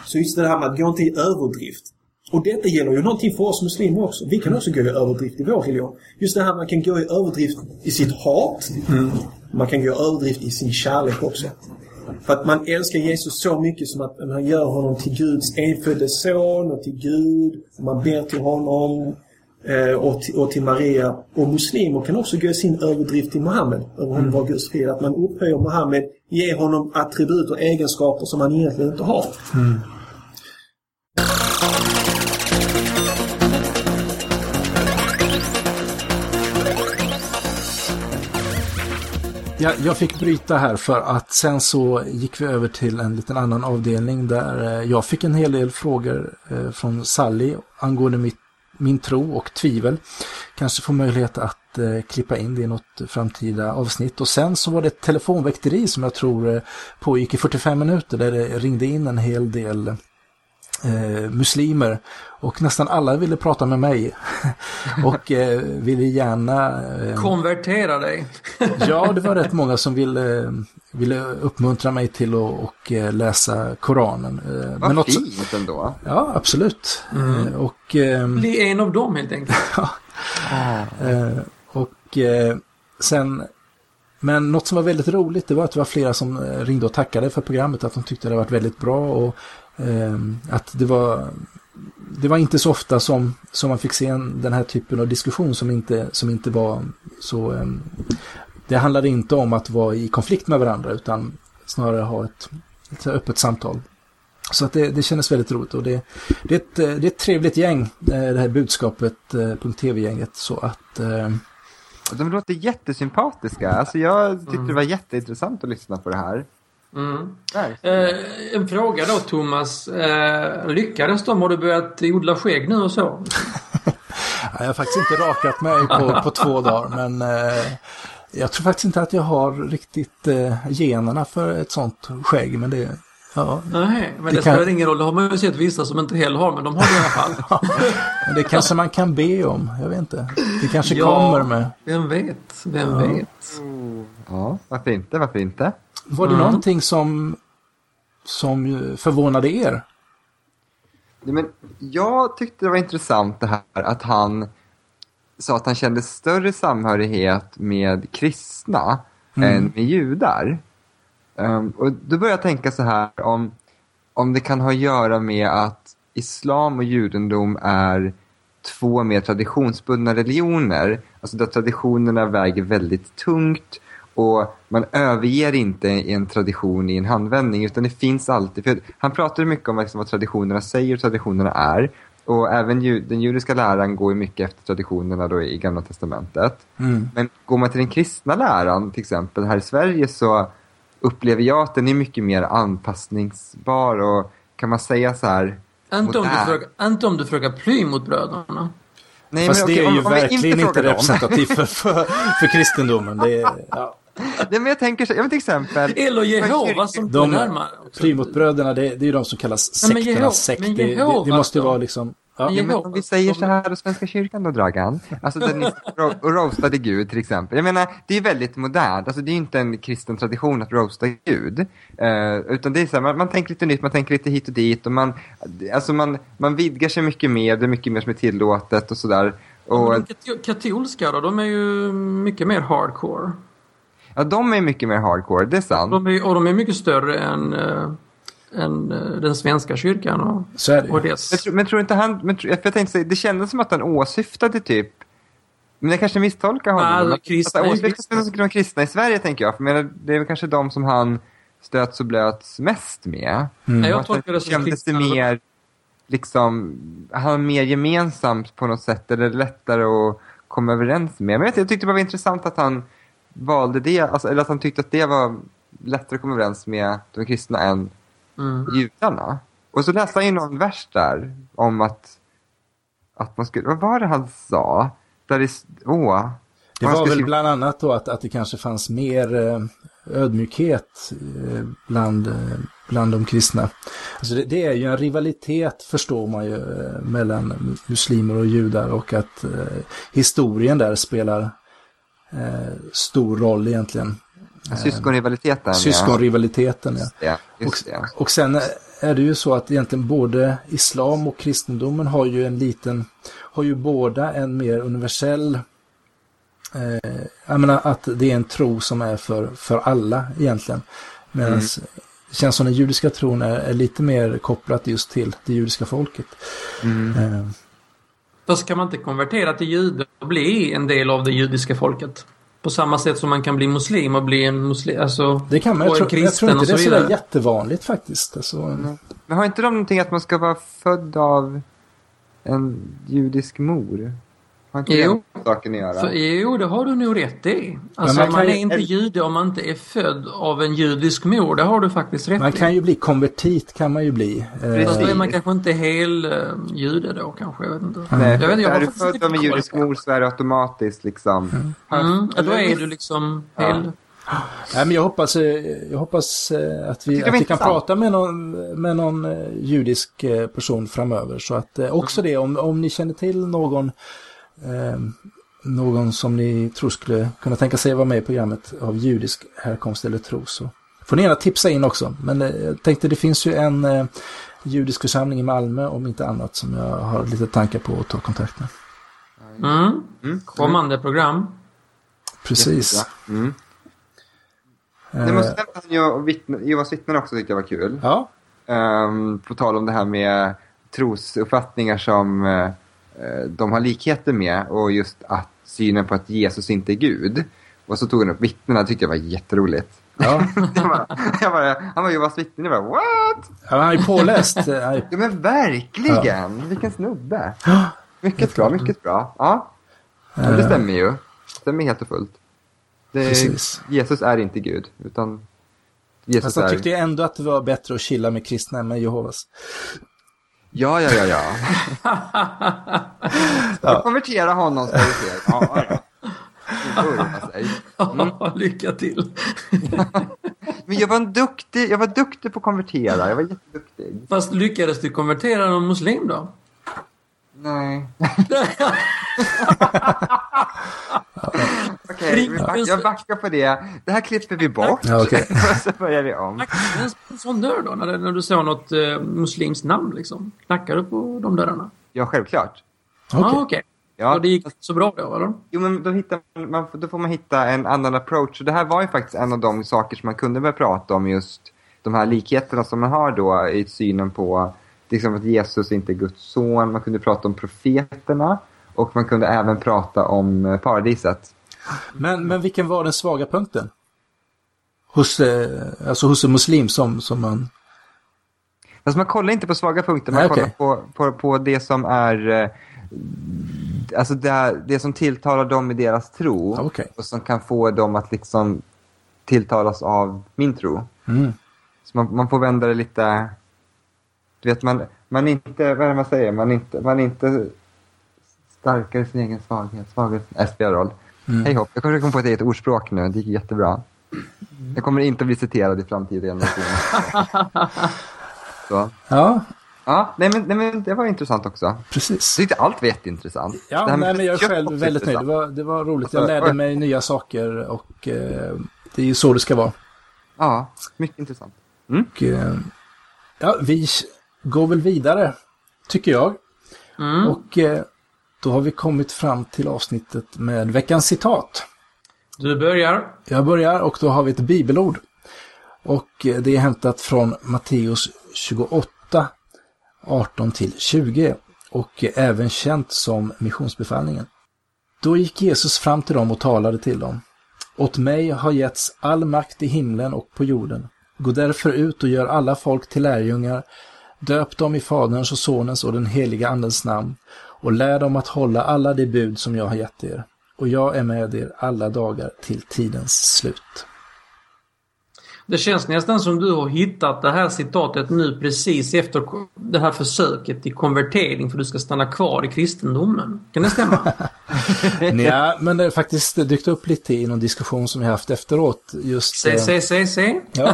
Så just det här med att gå inte i överdrift. Och detta gäller ju någonting för oss muslimer också. Vi kan också gå i överdrift i vår religion. Just det här man kan gå i överdrift i sitt hat. Mm. Man kan gå i överdrift i sin kärlek också. För att man älskar Jesus så mycket som att man gör honom till Guds enfödde son och till Gud. Och man ber till honom. Och till, och till Maria. Och muslimer kan också göra sin överdrift till Mohammed över honom var Guds fred, att man upphöjer Mohammed, ger honom attribut och egenskaper som han egentligen inte har. Mm. Jag, jag fick bryta här för att sen så gick vi över till en liten annan avdelning där jag fick en hel del frågor från Sally angående mitt min tro och tvivel. Kanske får möjlighet att eh, klippa in det i något framtida avsnitt. Och sen så var det ett telefonväkteri som jag tror eh, pågick i fyrtiofem minuter där det ringde in en hel del eh, muslimer. Och nästan alla ville prata med mig. och eh, ville gärna... Eh, konvertera dig. ja, det var rätt många som ville, ville uppmuntra mig till att och läsa Koranen. Vad men något fint så... ändå. Ja, absolut. Mm. Eh, och, eh, bli en av dem helt enkelt. ja. ah. eh, och eh, sen... Men något som var väldigt roligt, det var att det var flera som ringde och tackade för programmet. Att de tyckte det hade varit väldigt bra. Och eh, att det var... Det var inte så ofta som, som man fick se en, den här typen av diskussion som inte, som inte var så... Um, det handlade inte om att vara i konflikt med varandra utan snarare ha ett, ett öppet samtal. Så att det, det kändes väldigt roligt och det, det, är ett, det är ett trevligt gäng, det här budskapet punkt tv-gänget. Så att... Uh, de låter jättesympatiska. Alltså jag tyckte mm. det var jätteintressant att lyssna på det här. Mm. Eh, en fråga då Thomas, eh, lyckades de? Har du börjat odla skägg nu och så? Jag har faktiskt inte rakat mig på, på två dagar, men eh, jag tror faktiskt inte att jag har riktigt eh, generna för ett sånt skägg, men det Ja. Nej, men det, det kan... spelar ingen roll. Det har man ju sett vissa som inte heller har, men de har det i alla fall. Ja. Det kanske man kan be om, jag vet inte. Det kanske ja, kommer med. Vem vet, vem ja. vet. Mm. Ja, varför inte, varför inte? Var det mm. någonting som, som förvånade er? Nej, men jag tyckte det var intressant det här att han sa att han kände större samhörighet med kristna mm. än med judar. Um, och då börjar jag tänka så här om, om det kan ha att göra med att islam och judendom är två mer traditionsbundna religioner. Alltså där traditionerna väger väldigt tungt och man överger inte en tradition i en handvändning, utan det finns alltid. För han pratar mycket om liksom vad traditionerna säger och traditionerna är. Och även ju, den judiska läran går ju mycket efter traditionerna då i Gamla testamentet. Mm. Men går man till den kristna läran till exempel här i Sverige, så upplever jag att den är mycket mer anpassningsbar och kan man säga så här... Inte om, om du frågar ply mot bröderna. Nej, fast men, det är okay, ju om, verkligen om inte, inte representativt för, för, för kristendomen. Det är, ja. Nej, men jag tänker så, jag vet till exempel... Eller Jehova som de närmar. Ply mot bröderna, det, det är ju de som kallas sekternas sekt. Det, det, det måste ju vara liksom... Ja. Ja, men om vi säger så här och Svenska kyrkan då, Dragan. Alltså den roastade Gud till exempel. Jag menar, det är väldigt modernt. Alltså det är ju inte en kristen tradition att roasta Gud. Eh, utan det är så här, man, man tänker lite nytt, man tänker lite hit och dit. Och man, alltså man, man vidgar sig mycket mer, det är mycket mer som är tillåtet och sådär. Och, ja, katolska då, de är ju mycket mer hardcore. Ja, de är mycket mer hardcore, det är sant. De är, och de är mycket större än... Uh... En, den svenska kyrkan och, och dess. Jag tror, men tror inte han men tror, jag tänkte säga, det kändes som att han åsyftade typ, men jag kanske misstolkar honom. Ah, men, kristna, alltså, åsyftade de kristna i Sverige tänker jag, för men det är kanske de som han stöts och blöts mest med. Mm. Jag tolkar det som kändes det mer liksom, han mer gemensamt på något sätt, eller lättare att komma överens med. Men jag, jag tyckte det var intressant att han valde det, alltså, eller att han tyckte att det var lättare att komma överens med de kristna än Mm. judarna. Och så läste han ju någon vers där om att att man skulle, vad var det han sa? Där det, åh, det var väl skriva... bland annat då att, att det kanske fanns mer eh, ödmjukhet eh, bland, eh, bland de kristna. Alltså det, det är ju en rivalitet, förstår man ju, eh, mellan muslimer och judar, och att eh, historien där spelar eh, stor roll egentligen. Syskonrivaliteten. Syskonrivaliteten, ja. ja. Just det, just det. Och, och sen är det ju så att egentligen både islam och kristendomen har ju en liten, har ju båda en mer universell, eh, jag menar att det är en tro som är för, för alla egentligen. Medan mm. det känns som den judiska tron är, är lite mer kopplat just till det judiska folket. Mm. Eh. Då ska man inte konvertera till judar och bli en del av det judiska folket. På samma sätt som man kan bli muslim och bli en muslim, alltså, det kan man, jag, tror, jag tror inte det är sådär jättevanligt faktiskt. Alltså. Mm. Men har inte de någonting att man ska vara född av en judisk mor? Har inte jo. det saken att göra? För, jo, det har du nog rätt i. Alltså, man, man är ju, inte jude om man inte är född av en judisk mor, det har du faktiskt rätt i. Man kan ju bli konvertit, kan man ju bli. Precis. Då är man kanske inte hel uh, jude då, kanske, jag vet inte. Mm. Nej, jag vet, jag är du född av en judisk mor så är det automatiskt liksom. Mm. Mm. Mm. Ja, då är du liksom ja. hel. Nej, men jag hoppas, jag hoppas att vi, att vi kan prata med någon, med någon judisk person framöver. Så att också mm. det, om, om ni känner till någon Eh, någon som ni tror skulle kunna tänka sig vara med i programmet av judisk härkomst eller tro, så får ni gärna tipsa in också. Men eh, jag tänkte, det finns ju en eh, judisk församling i Malmö om inte annat som jag har lite tankar på att ta kontakt med. Mm. Mm. Kommande program. Precis. Mm. Eh, det måste nämna Jehovas vittnen också, tyckte jag var kul. Ja. Um, på tal om det här med trosuppfattningar som uh, de har likheter med, och just att synen på att Jesus inte är Gud. Och så tog han upp vittnena, tyckte jag var jätteroligt. Ja. det var, jag bara, han var ju Jehovas vittnen, jag bara, what? Ja, han är påläst. ja, men verkligen, ja. Vilken snubbe. Mycket bra, mycket bra. Ja, det stämmer ju. Det stämmer helt och fullt. Det, Jesus är inte Gud, utan Jesus alltså, är... Fast jag tyckte ändå att det var bättre att chilla med kristna än med Jehovas. Ja, ja, ja, ja. Jag konverterar honom så det ser. Ja, ja. Sig. Mm. Lycka till. Men jag var en duktig, jag var duktig på att konvertera. Jag var jätteduktig. Fast lyckades du konvertera någon muslim då? Nej. Okej, okay, jag backar på det. Det här klipper vi bort. Ja, okay. Så börjar vi om. En sån dörr då, när, när du såg något eh, muslims namn liksom. Knackar du på de dörrarna? Ja, självklart. Okej. Okay. Ah, okay. Ja, och det gick så bra då, eller? Jo, men då, hittar man, då får man hitta en annan approach. Och det här var ju faktiskt en av de saker som man kunde börja prata om, just de här likheterna som man har då i synen på liksom att Jesus inte är Guds son. Man kunde prata om profeterna och man kunde även prata om paradiset. Men, men vilken var den svaga punkten? Hos, alltså hos en muslim som, som man... Alltså man kollar inte på svaga punkter, man Nej, okay. kollar på, på, på det som är... Alltså det, det som tilltalar dem i deras tro, okay. och som kan få dem att liksom tilltalas av min tro. Mm. Så man, man får vända det lite. Du vet, man, man inte, vad är det man säger? Man inte, man inte starkare sin egen svaghet. Svaghet äh, spelar roll. Mm. Hej hopp, jag kommer komma på ett eget ordspråk nu. Det gick jättebra. Mm. Jag kommer inte att bli citerad i framtiden. Så. Ja. Ja, nej men, nej men det var intressant också. Precis. Det är inte allt vet intressant. Ja, det här nej, men jag är själv väldigt nöjd. Det var, det var roligt. Jag lärde mig nya saker och eh, det är ju så det ska vara. Ja, mycket intressant. Mm. Och, eh, ja, vi går väl vidare, tycker jag. Mm. Och eh, då har vi kommit fram till avsnittet med veckans citat. Du börjar. Jag börjar och då har vi ett bibelord. Och eh, det är hämtat från Matteus tjugoåtta. arton till tjugo och även känt som missionsbefallningen. Då gick Jesus fram till dem och talade till dem. Åt mig har getts all makt i himlen och på jorden. Gå därför ut och gör alla folk till lärjungar. Döp dem i Faderns och Sonens och den heliga Andens namn och lär dem att hålla alla de bud som jag har gett er. Och jag är med er alla dagar till tidens slut. Det känns nästan som du har hittat det här citatet nu precis efter det här försöket i konvertering, för du ska stanna kvar i kristendomen. Kan det stämma? Ja, men det är faktiskt dykt upp lite i någon diskussion som vi haft efteråt. Just, se, se, se, se. Ja,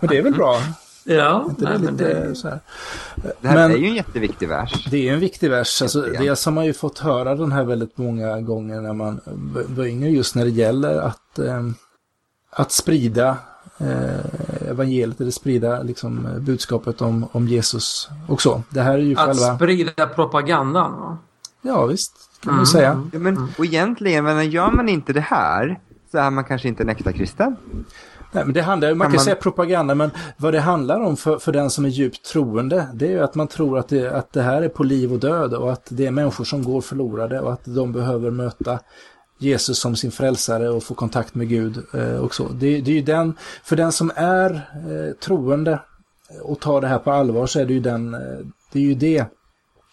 men det är väl bra. Ja, inte nej, det, lite det... Så här. Det här men, är ju en jätteviktig vers. Det är en viktig vers. Alltså, det har man ju fått höra den här väldigt många gånger när man var yngre, just när det gäller att, att sprida Eh, evangeliet, eller sprida liksom, budskapet om, om Jesus och så. Det här är ju att själva... sprida propagandan, va? Ja, visst, kan mm. man säga. Ja, men, och egentligen, men gör man inte det här så är man kanske inte en äkta kristen. Nej, men det handlar ju, man kan, kan man... säga propaganda, men vad det handlar om för, för den som är djupt troende, det är ju att man tror att det, att det här är på liv och död och att det är människor som går förlorade och att de behöver möta Jesus som sin frälsare och få kontakt med Gud eh, och så. Det, det är ju den, för den som är eh, troende och tar det här på allvar, så är det ju den, eh, det är ju det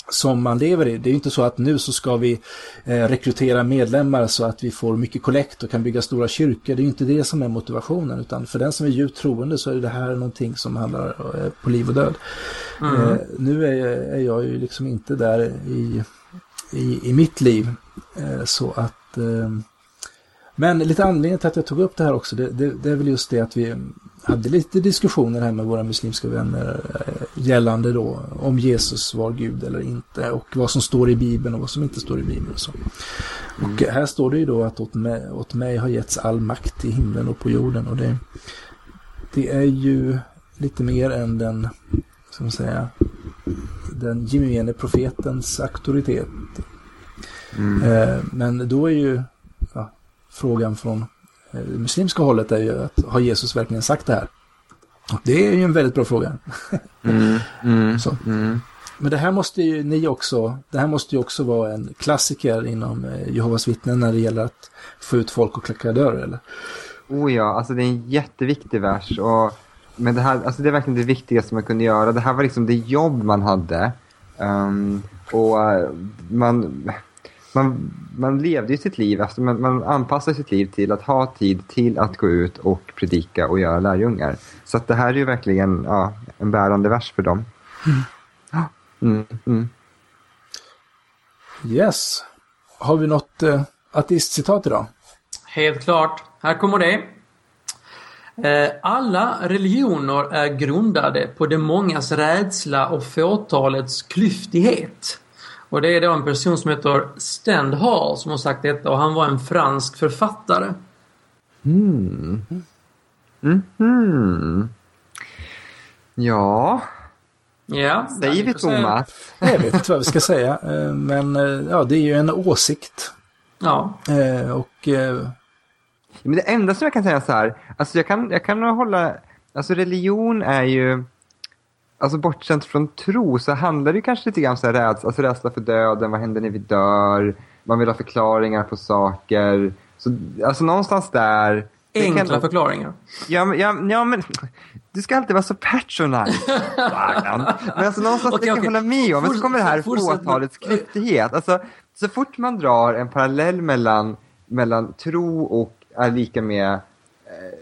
som man lever i. Det är ju inte så att nu så ska vi eh, rekrytera medlemmar så att vi får mycket kollekt och kan bygga stora kyrkor. Det är ju inte det som är motivationen, utan för den som är djupt troende så är det här någonting som handlar eh, på liv och död. Mm. Eh, nu är, är jag ju liksom inte där i, i, i mitt liv eh, så att men lite anledningen till att jag tog upp det här också, det, det, det är väl just det att vi hade lite diskussioner här med våra muslimska vänner gällande då om Jesus var Gud eller inte, och vad som står i Bibeln och vad som inte står i Bibeln och så. Mm. Och här står det ju då att åt mig, åt mig har getts all makt i himlen och på jorden, och det, det är ju lite mer än den, som säga, den gemene profetens auktoritet. Mm. Men då är ju ja, frågan från det muslimska hållet är ju att har Jesus verkligen sagt det här? Det är ju en väldigt bra fråga. Mm, mm, så. Mm. Men det här måste ju ni också, det här måste ju också vara en klassiker inom Jehovas vittnen när det gäller att få ut folk och klacka dörr, eller? Oh ja, alltså det är en jätteviktig vers, och men det här, alltså det är verkligen det viktigaste man kunde göra. Det här var liksom det jobb man hade. Um, och man Man, man levde ju sitt liv, alltså man, man anpassade sitt liv till att ha tid till att gå ut och predika och göra lärjungar. Så att det här är ju verkligen ja, en bärande vers för dem. Mm. Mm, mm. Yes. Har vi något eh, ateistcitat idag? Helt klart. Här kommer det. Alla religioner är grundade på de mångas rädsla och fåtalets klyftighet. Och det är då en person som heter Stendhal som har sagt detta, och han var en fransk författare. Mm. Mm-hmm. Ja. Ja. Säger vi, Thomas? Jag vet inte vad vi ska säga. Men ja, det är ju en åsikt. Ja. Och... Men det enda som jag kan säga så här, alltså jag kan, jag kan hålla, alltså religion är ju, alltså bortsett från tro så handlar det kanske lite grann så här rädsla, alltså rädsla för döden, vad händer när vi dör, man vill ha förklaringar på saker, så, alltså någonstans där. Enkla kan, förklaringar. Ja, ja, ja, men du ska alltid vara så personal. Men alltså någonstans okay, jag kan okay. hålla med om, men så kommer det här fåtalets klyftighet. Alltså så fort man drar en parallell mellan, mellan tro och är lika med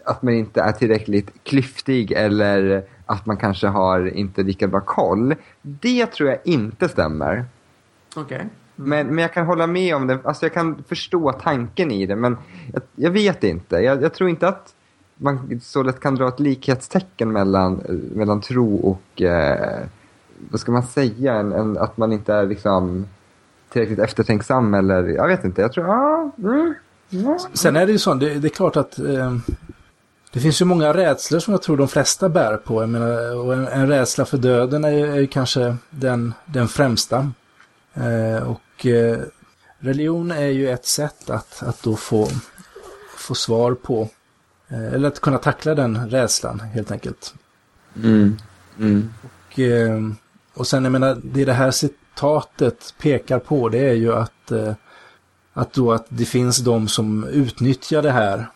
att man inte är tillräckligt klyftig eller att man kanske har inte lika bra koll. Det tror jag inte stämmer. Okej. Okay. Mm. Men, men jag kan hålla med om det. Alltså jag kan förstå tanken i det. Men jag, jag vet inte. Jag, jag tror inte att man så lätt kan dra ett likhetstecken mellan, mellan tro och eh, vad ska man säga? En, en, att man inte är liksom tillräckligt eftertänksam. Eller, jag vet inte. Jag tror... Ah, mm. Ja. Sen är det ju så, det, det är klart att eh, det finns ju många rädslor som jag tror de flesta bär på. Jag menar, och en, en rädsla för döden är ju, är ju kanske den, den främsta. Eh, och eh, religion är ju ett sätt att, att då få, få svar på, eh, eller att kunna tackla den rädslan helt enkelt. Mm. Mm. Och, eh, och sen jag menar, det det här citatet pekar på, det är ju att eh, Att då att det finns de som utnyttjar det här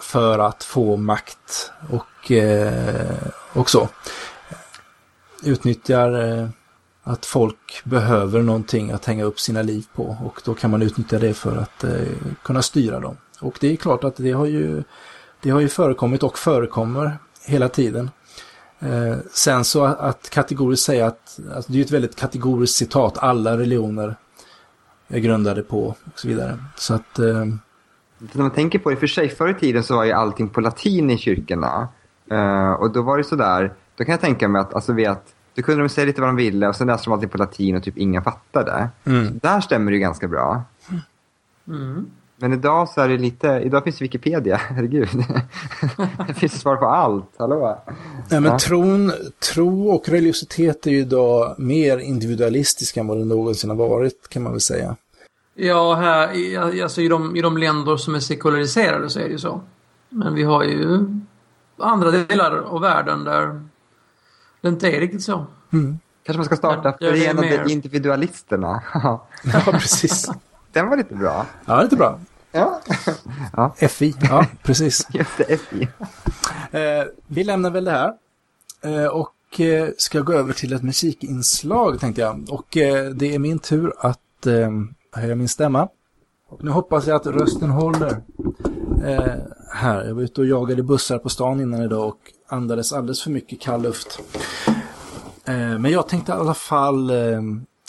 för att få makt och eh, också utnyttjar eh, att folk behöver någonting att hänga upp sina liv på, och då kan man utnyttja det för att eh, kunna styra dem. Och det är klart att det har ju, det har ju förekommit och förekommer hela tiden. Eh, sen så att, att kategoriskt säga att, alltså det är ett väldigt kategoriskt citat, alla religioner jag grundade på och så vidare. Så att eh... när man tänker på det för sig, förr i tiden så var ju allting på latin i kyrkorna. Eh, och då var det så där, då kan jag tänka mig att alltså vet, då kunde de säga lite vad de ville och sen läste de allting på latin och typ ingen fattade. Mm. Där stämmer det ju ganska bra. Mm. Men idag så är det lite, idag finns Wikipedia, herregud. Det finns svar på allt, hallå. Nej, men tron, tro och religiositet är ju idag mer individualistiska än vad det någonsin har varit, kan man väl säga. Ja, här, alltså i de, i de länder som är sekulariserade så är det ju så. Men vi har ju andra delar av världen där det inte är riktigt så. Mm. Kanske man ska starta förenade individualisterna. Ja, precis. Den var lite bra. Ja, lite bra. Ja. Ja. F I, ja, precis. Just det, F I. Eh, vi lämnar väl det här. Eh, och eh, ska gå över till ett musikinslag, tänkte jag. Och eh, det är min tur att eh, höja min stämma. Och nu hoppas jag att rösten håller. Eh, här, jag var ute och jagade bussar på stan innan idag och andades alldeles för mycket kall luft. Eh, men jag tänkte i alla fall eh,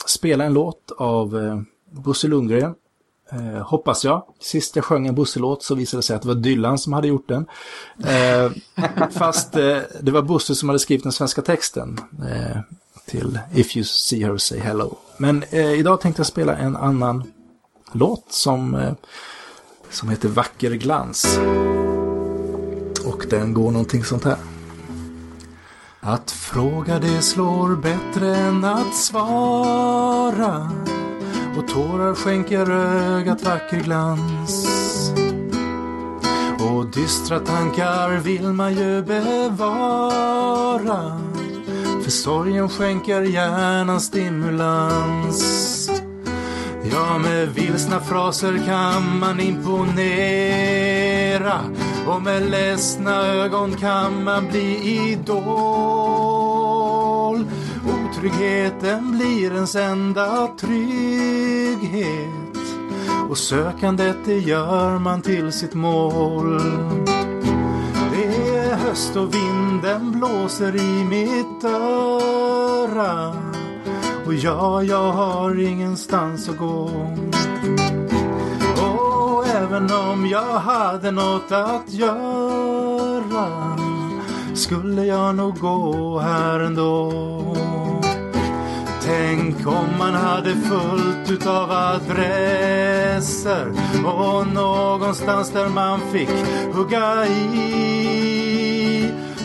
spela en låt av... Eh, Bosse Lundgren, eh, hoppas jag. Sist jag sjöng en Bosse-låt så visade det sig att det var Dylan som hade gjort den. Eh, fast eh, det var Bosse som hade skrivit den svenska texten eh, till If You See Her Say Hello. Men eh, idag tänkte jag spela en annan låt som, eh, som heter Vacker Glans. Och den går någonting sånt här. Att fråga det slår bättre än att svara. Och tårar skänker ögat vacker glans. Och dystra tankar vill man ju bevara. För sorgen skänker hjärnan stimulans. Ja, med vilsna fraser kan man imponera. Och med ledsna ögon kan man bli idol. Tryggheten blir ens enda trygghet. Och sökandet det gör man till sitt mål. Det är höst och vinden blåser i mitt öra. Och jag, jag har ingenstans att gå. Och även om jag hade något att göra fall skulle jag nog gå här ändå. Tänk om man hade fullt utav adresser och någonstans där man fick hugga i.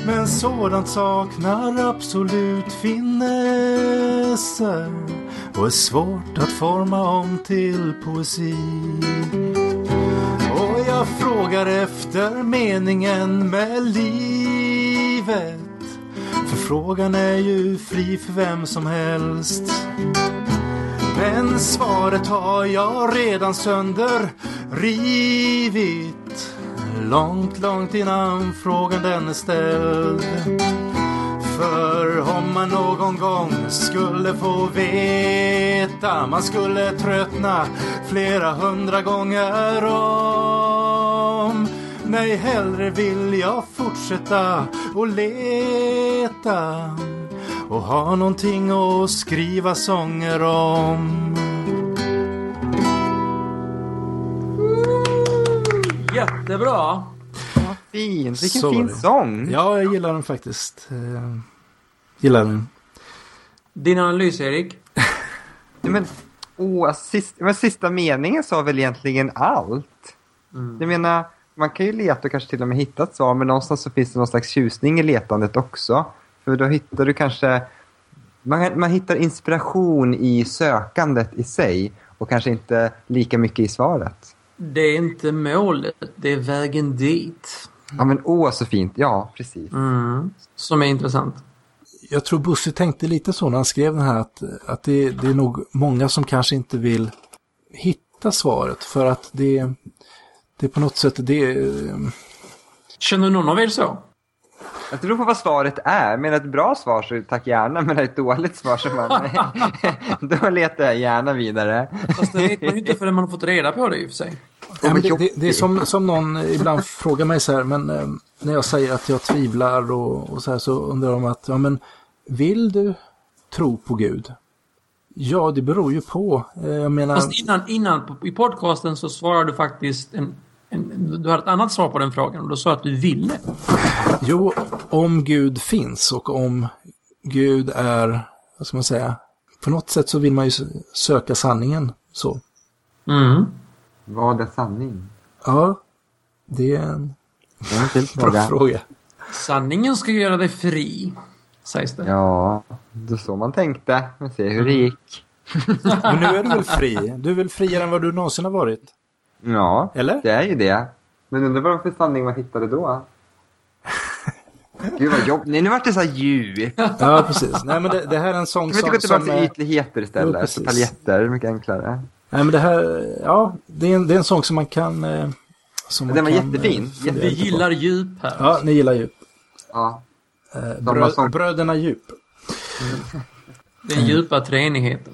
Men sådant saknar absolut finesser och är svårt att forma om till poesi. Och jag frågar efter meningen med livet, för frågan är ju fri för vem som helst. Men svaret har jag redan sönder rivit långt, långt innan frågan den är ställd. För om man någon gång skulle få veta, man skulle tröttna flera hundra gånger om. Nej, hellre vill jag fortsätta och leta och ha någonting att skriva sånger om. Jättebra. Ja, fin. Vilken Sorry. fin sång. Ja, jag gillar den faktiskt. Jag gillar den. Din analys, Erik? men, åh, sist, men sista meningen sa väl egentligen allt. Mm. Jag menar, man kan ju leta och kanske till och med hitta ett svar, men någonstans så finns det någon slags tjusning i letandet också. För då hittar du kanske... Man, man hittar inspiration i sökandet i sig och kanske inte lika mycket i svaret. Det är inte målet, det är vägen dit. Ja, men åh så fint. Ja, precis. Mm. Som är intressant. Jag tror Bosse tänkte lite så när han skrev den här, att, att det, det är nog många som kanske inte vill hitta svaret för att det... Det är på något sätt det... Känner någon av er så? Jag tror på vad svaret är. Men ett bra svar så tack gärna. Men ett dåligt svar så man... Då letar jag gärna vidare. Fast det vet man ju inte förrän man har fått reda på det i och för sig. Ja, det, det, det är som, som någon ibland frågar mig så här. Men eh, när jag säger att jag tvivlar och, och så här, så undrar de att... Ja, men vill du tro på Gud? Ja, det beror ju på. Jag menar... Fast innan, innan på, i podcasten så svarade du faktiskt... En... Du har ett annat svar på den frågan och då sa att du ville. Jo, om Gud finns och om Gud är, vad ska man säga, på något sätt så vill man ju söka sanningen så. Mm. Vad är sanning? Ja, det är en, det är en till fråga. bra fråga. Sanningen ska göra dig fri, sägs det. Ja, det så man tänkte. Vi ser hur det gick. Men nu är du väl fri? Du är väl friare än vad du någonsin har varit? Ja, eller? Det är ju det. Men undrar vad för sanning man hittade då? Gud vad jobb. Nej, nu vart det så här djur. Ja, precis. Nej, men det, det här är en sång som... Kan vi inte gå tillbaka till är... ytligheter istället? Jo, paljetter, mycket enklare. Nej, men det här... Ja, det är en, det är en sång som man kan... Som man den var kan, jättefin. Vi gillar djup här. Ja, ni gillar djup. Ja. Brö, sång... Bröderna djup. Mm. Den djupa treenigheten.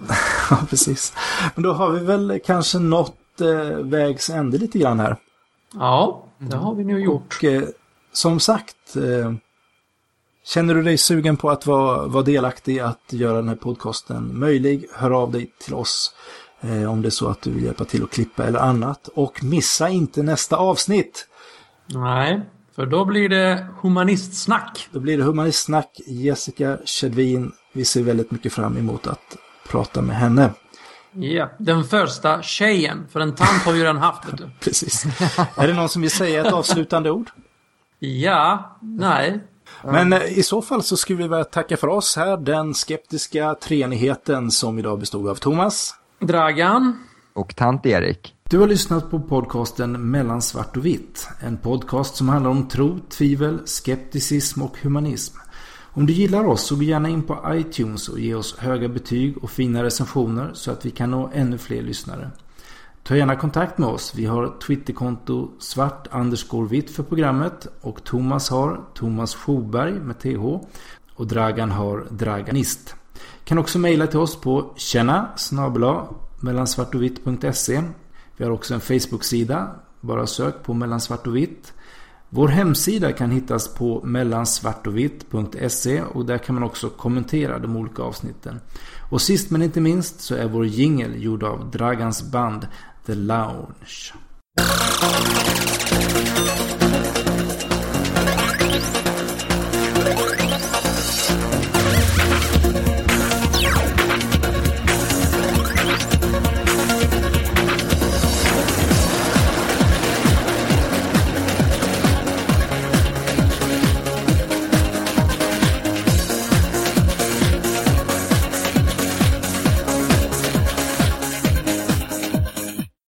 Ja, precis. Men då har vi väl kanske nått vägs ände lite grann här. Ja, det har vi nu gjort. Och, eh, som sagt, eh, känner du dig sugen på att vara, vara delaktig, att göra den här podcasten möjlig, hör av dig till oss eh, om det är så att du vill hjälpa till att klippa eller annat. Och missa inte nästa avsnitt. Nej, för då blir det humanistsnack. Då blir det humanistsnack. Jessica Schedin, vi ser väldigt mycket fram emot att prata med henne. Ja, yeah. Den första tjejen. För en tant har ju redan haft, vet du. Precis. Är det någon som vill säga ett avslutande ord? Ja, nej. Men eh, i så fall så skulle vi väl tacka för oss här. Den skeptiska treenigheten som idag bestod av Thomas, Dragan och Tant Erik. Du har lyssnat på podcasten Mellan svart och vitt. En podcast som handlar om tro, tvivel, skepticism och humanism. Om du gillar oss så gå gärna in på iTunes och ge oss höga betyg och fina recensioner så att vi kan nå ännu fler lyssnare. Ta gärna kontakt med oss. Vi har Twitterkonto svart underscore vitt för programmet och Thomas har Thomas Schoberg med T H och Dragan har Draganist. Kan också mejla till oss på tjena snabla mellansvartovitt.se. Vi har också en Facebook-sida. Bara sök på mellansvartovitt. Vår hemsida kan hittas på mellansvartovitt punkt se och där kan man också kommentera de olika avsnitten. Och sist men inte minst så är vår jingle gjord av Dragans band The Lounge.